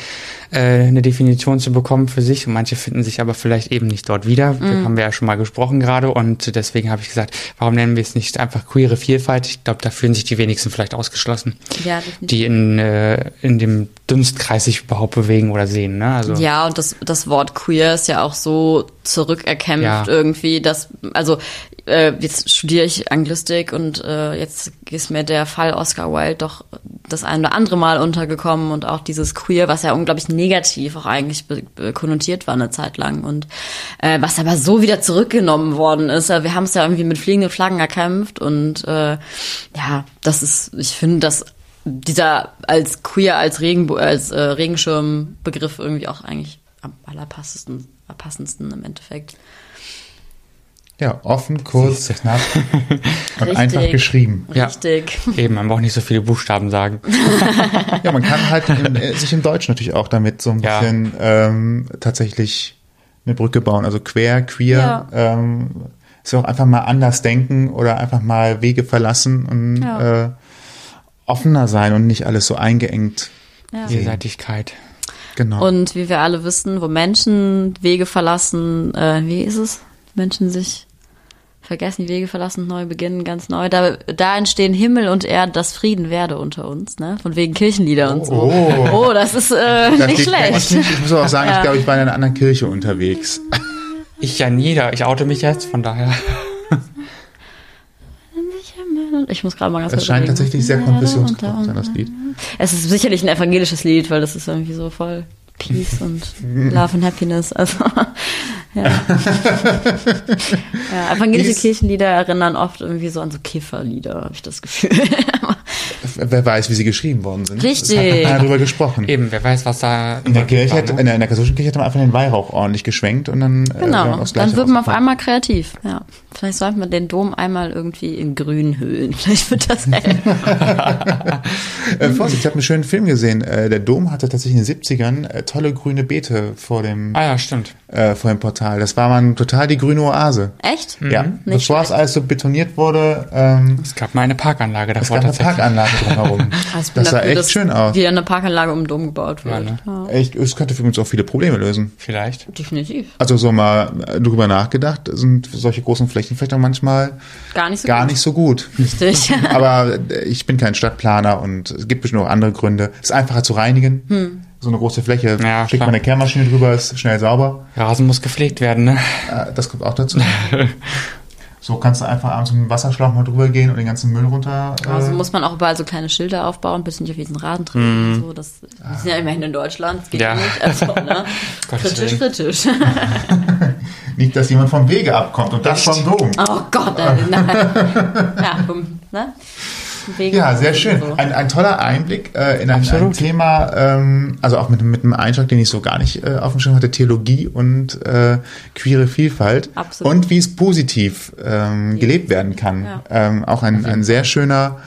eine Definition zu bekommen für sich. Und manche finden sich aber vielleicht eben nicht dort wieder. Mhm. Da haben wir ja schon mal gesprochen gerade. Und deswegen habe ich gesagt, warum nennen wir es nicht einfach queere Vielfalt? Ich glaube, da fühlen sich die wenigsten vielleicht ausgeschlossen, ja, die in dem Dunstkreis sich überhaupt bewegen oder sehen. Ne? Also, ja, und das Wort queer ist ja auch so zurückerkämpft irgendwie, dass, also jetzt studiere ich Anglistik und jetzt ist mir der Fall Oscar Wilde doch das ein oder andere Mal untergekommen und auch dieses Queer, was ja unglaublich negativ auch eigentlich konnotiert war eine Zeit lang und was aber so wieder zurückgenommen worden ist. Wir haben es ja irgendwie mit fliegenden Flaggen erkämpft und ja, das ist, ich finde, dass dieser als Queer, als Regenschirmbegriff irgendwie auch eigentlich am allerpassendsten im Endeffekt. Ja, offen, kurz, knapp und richtig, einfach geschrieben. Richtig. Ja, eben, man braucht nicht so viele Buchstaben sagen. Ja, man kann halt sich im Deutschen natürlich auch damit so ein bisschen tatsächlich eine Brücke bauen. Also queer, ist auch einfach mal anders denken oder einfach mal Wege verlassen und offener sein und nicht alles so eingeengt. Vielseitigkeit. Genau. Und wie wir alle wissen, wo Menschen Wege verlassen, wie ist es? Menschen sich vergessen, die Wege verlassen, neu beginnen, ganz neu. Da entstehen Himmel und Erde, dass Frieden werde unter uns, ne? Von wegen Kirchenlieder und so. Oh, das ist nicht schlecht. Ich muss auch sagen, ich glaube, ich war in einer anderen Kirche unterwegs. Ich ja nie, ich oute mich jetzt, von daher. Ich muss gerade mal ganz kurz. Es scheint tatsächlich sehr konfessionsklar zu sein, das Lied. Es ist sicherlich ein evangelisches Lied, weil das ist irgendwie so voll Peace und Love and Happiness. Also, ja, evangelische Kirchenlieder erinnern oft irgendwie so an so Käferlieder, habe ich das Gefühl. Wer weiß, wie sie geschrieben worden sind. Richtig. Das hat keiner darüber gesprochen. Eben, wer weiß, was da... In der katholischen Kirche hat man einfach den Weihrauch ordentlich geschwenkt und dann... Genau, dann wird man auf einmal kreativ. Ja. Vielleicht sollten wir den Dom einmal irgendwie in grün hüllen. Vielleicht wird das helfen. Vorsicht, ich habe einen schönen Film gesehen. Der Dom hatte tatsächlich in den 70ern tolle grüne Beete vor dem... Ah ja, stimmt. Vor dem Portal. Das war man total die grüne Oase. Echt? Ja. Mhm. Bevor es alles so betoniert wurde... es gab mal eine Parkanlage davor tatsächlich. Drumherum. Das sah echt schön aus. Wieder eine Parkanlage um den Dom gebaut wird. Ja, ne? Ja. Echt, es könnte für uns auch viele Probleme lösen. Vielleicht. Definitiv. Also so mal drüber nachgedacht, sind solche großen Flächen vielleicht auch manchmal gar nicht so gut. Richtig. Aber ich bin kein Stadtplaner und es gibt bestimmt auch andere Gründe. Es ist einfacher zu reinigen. So eine große Fläche, schickt man eine Kehrmaschine drüber, ist schnell sauber. Rasen muss gepflegt werden, ne? Das kommt auch dazu. So kannst du einfach abends mit dem Wasserschlauch mal drüber gehen und den ganzen Müll runter... Also muss man auch überall so kleine Schilder aufbauen, bis nicht auf jeden Rasen treten. So, wir sind ja immerhin in Deutschland, das geht nicht. Also, ne? kritisch. Nicht, dass jemand vom Wege abkommt und das vom Dom. Oh Gott, nein. Ja, sehr schön. So. Ein toller Einblick in ein Thema, also auch mit einem Einschlag, den ich so gar nicht auf dem Schirm hatte, Theologie und queere Vielfalt. Absolut. Und wie es positiv gelebt werden kann. Ja. Auch ein sehr schöner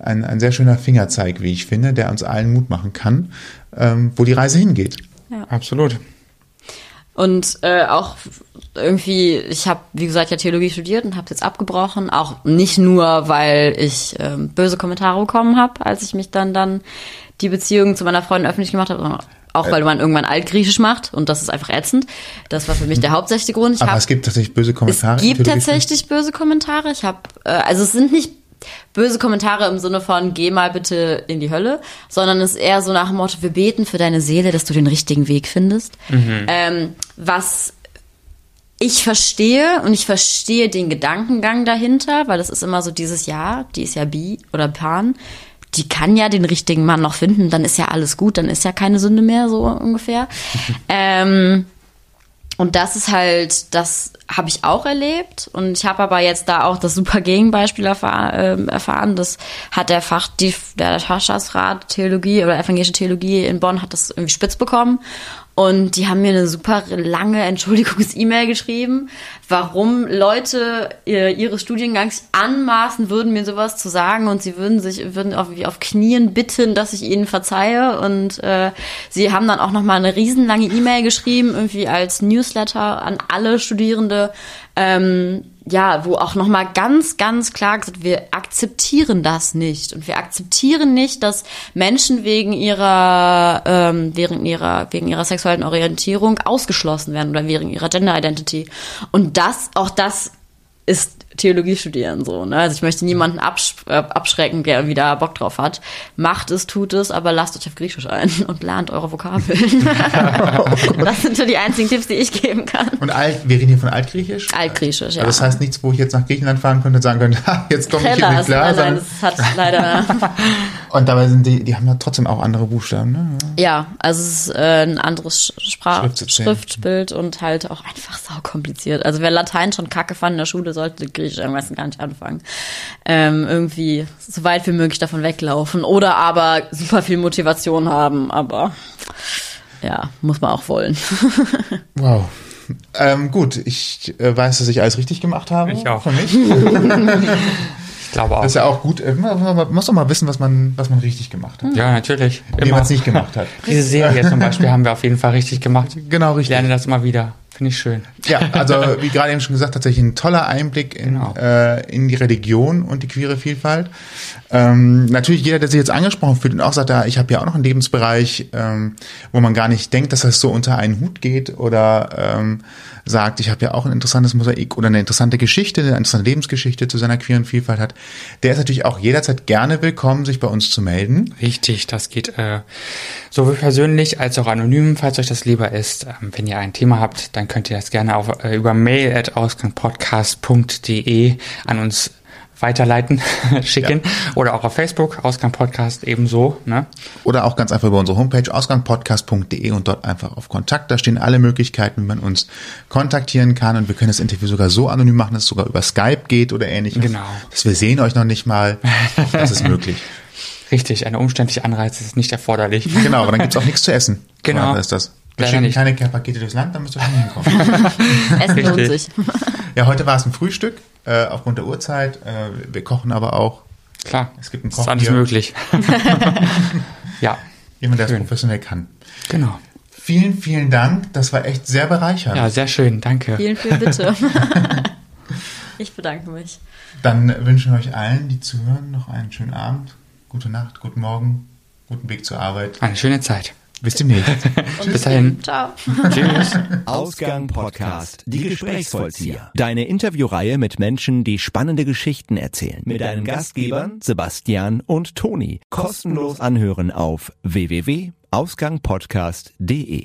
Fingerzeig, wie ich finde, der uns allen Mut machen kann, wo die Reise hingeht. Ja. Absolut. Und auch irgendwie, ich habe, wie gesagt, ja Theologie studiert und habe es jetzt abgebrochen. Auch nicht nur, weil ich böse Kommentare bekommen habe, als ich mich dann die Beziehung zu meiner Freundin öffentlich gemacht habe, sondern auch, weil man irgendwann Altgriechisch macht und das ist einfach ätzend. Das war für mich der hauptsächliche Grund. Aber es gibt tatsächlich böse Kommentare? Es gibt tatsächlich böse Kommentare. Ich habe, also es sind nicht böse Kommentare im Sinne von, geh mal bitte in die Hölle, sondern es ist eher so nach dem Motto, wir beten für deine Seele, dass du den richtigen Weg findest. Mhm. Was ich verstehe, und ich verstehe den Gedankengang dahinter, weil das ist immer so dieses Jahr, die ist ja bi oder pan, die kann ja den richtigen Mann noch finden, dann ist ja alles gut, dann ist ja keine Sünde mehr, so ungefähr. Und das ist halt, das habe ich auch erlebt und ich habe aber jetzt da auch das super Gegenbeispiel erfahren. Das hat der Fachschaftsrat Theologie oder Evangelische Theologie in Bonn hat das irgendwie spitz bekommen Und die haben mir eine super lange Entschuldigungs-E-Mail geschrieben, warum Leute ihres Studiengangs anmaßen würden, mir sowas zu sagen, und sie würden auf Knien bitten, dass ich ihnen verzeihe. Und sie haben dann auch nochmal eine riesenlange E-Mail geschrieben, irgendwie als Newsletter an alle Studierende, wo auch nochmal ganz, ganz klar gesagt, wir akzeptieren das nicht. Und wir akzeptieren nicht, dass Menschen wegen ihrer sexuellen Orientierung ausgeschlossen werden oder wegen ihrer Gender Identity. Und auch das ist Theologie studieren so, ne? Also ich möchte niemanden abschrecken, der wieder Bock drauf hat. Macht es, tut es, aber lasst euch auf Griechisch ein und lernt eure Vokabeln. Das sind so die einzigen Tipps, die ich geben kann. Und wir reden hier von Altgriechisch? Altgriechisch, ja. Also das heißt nichts, wo ich jetzt nach Griechenland fahren könnte und sagen könnte, jetzt komme ich hier nicht klar. Nein, das hat leider... Und dabei sind die haben da trotzdem auch andere Buchstaben, ne? Ja, also es ist ein anderes Schriftbild und halt auch einfach saukompliziert. Also wer Latein schon kacke fand in der Schule, sollte Griechisch am besten gar nicht anfangen. Irgendwie so weit wie möglich davon weglaufen oder aber super viel Motivation haben, aber ja, muss man auch wollen. Wow. Gut, ich weiß, dass ich alles richtig gemacht habe. Ich auch. Für mich. Ich glaube auch. Das ist ja auch gut. Man muss doch mal wissen, was man richtig gemacht hat. Ja, natürlich. Wie man es nicht gemacht hat. Diese Serie zum Beispiel haben wir auf jeden Fall richtig gemacht. Genau, richtig. Ich lerne das mal wieder. Finde ich schön. Ja, also wie gerade eben schon gesagt, tatsächlich ein toller Einblick in die Religion und die queere Vielfalt. Natürlich jeder, der sich jetzt angesprochen fühlt und auch sagt, ja, ich habe ja auch noch einen Lebensbereich, wo man gar nicht denkt, dass das so unter einen Hut geht, oder sagt, ich habe ja auch ein interessantes Mosaik oder eine interessante Geschichte, eine interessante Lebensgeschichte zu seiner queeren Vielfalt hat, der ist natürlich auch jederzeit gerne willkommen, sich bei uns zu melden. Richtig, das geht sowohl persönlich als auch anonym, falls euch das lieber ist. Wenn ihr ein Thema habt, dann könnt ihr das gerne über mail@ausgangpodcast.de an uns weiterleiten, schicken. Ja. Oder auch auf Facebook, Ausgang Podcast ebenso. Ne? Oder auch ganz einfach über unsere Homepage, ausgangpodcast.de, und dort einfach auf Kontakt. Da stehen alle Möglichkeiten, wie man uns kontaktieren kann. Und wir können das Interview sogar so anonym machen, dass es sogar über Skype geht oder ähnliches. Genau. Wir sehen euch noch nicht mal. Das ist möglich. Richtig, ein umständlicher Anreiz ist nicht erforderlich. Genau, aber dann gibt es auch nichts zu essen. Genau. Das ist das. Wir schicken keine Pakete durchs Land, dann müsst ihr schon hinkommen. Essen lohnt sich. Ja, heute war es ein Frühstück, aufgrund der Uhrzeit. Wir kochen aber auch. Klar, es gibt einen Koch. Ist alles möglich. Ja. Jemand, der es professionell kann. Genau. Vielen, vielen Dank. Das war echt sehr bereichernd. Ja, sehr schön. Danke. Vielen, vielen bitte. Ich bedanke mich. Dann wünschen wir euch allen, die zuhören, noch einen schönen Abend, gute Nacht, guten Morgen, guten Weg zur Arbeit. Eine schöne Zeit. Bis demnächst. Bis dahin. Ciao. Tschüss. Ausgang Podcast. Die Gesprächsvollzieher. Deine Interviewreihe mit Menschen, die spannende Geschichten erzählen. Mit deinen Gastgebern Sebastian und Toni. Kostenlos anhören auf www.ausgangpodcast.de.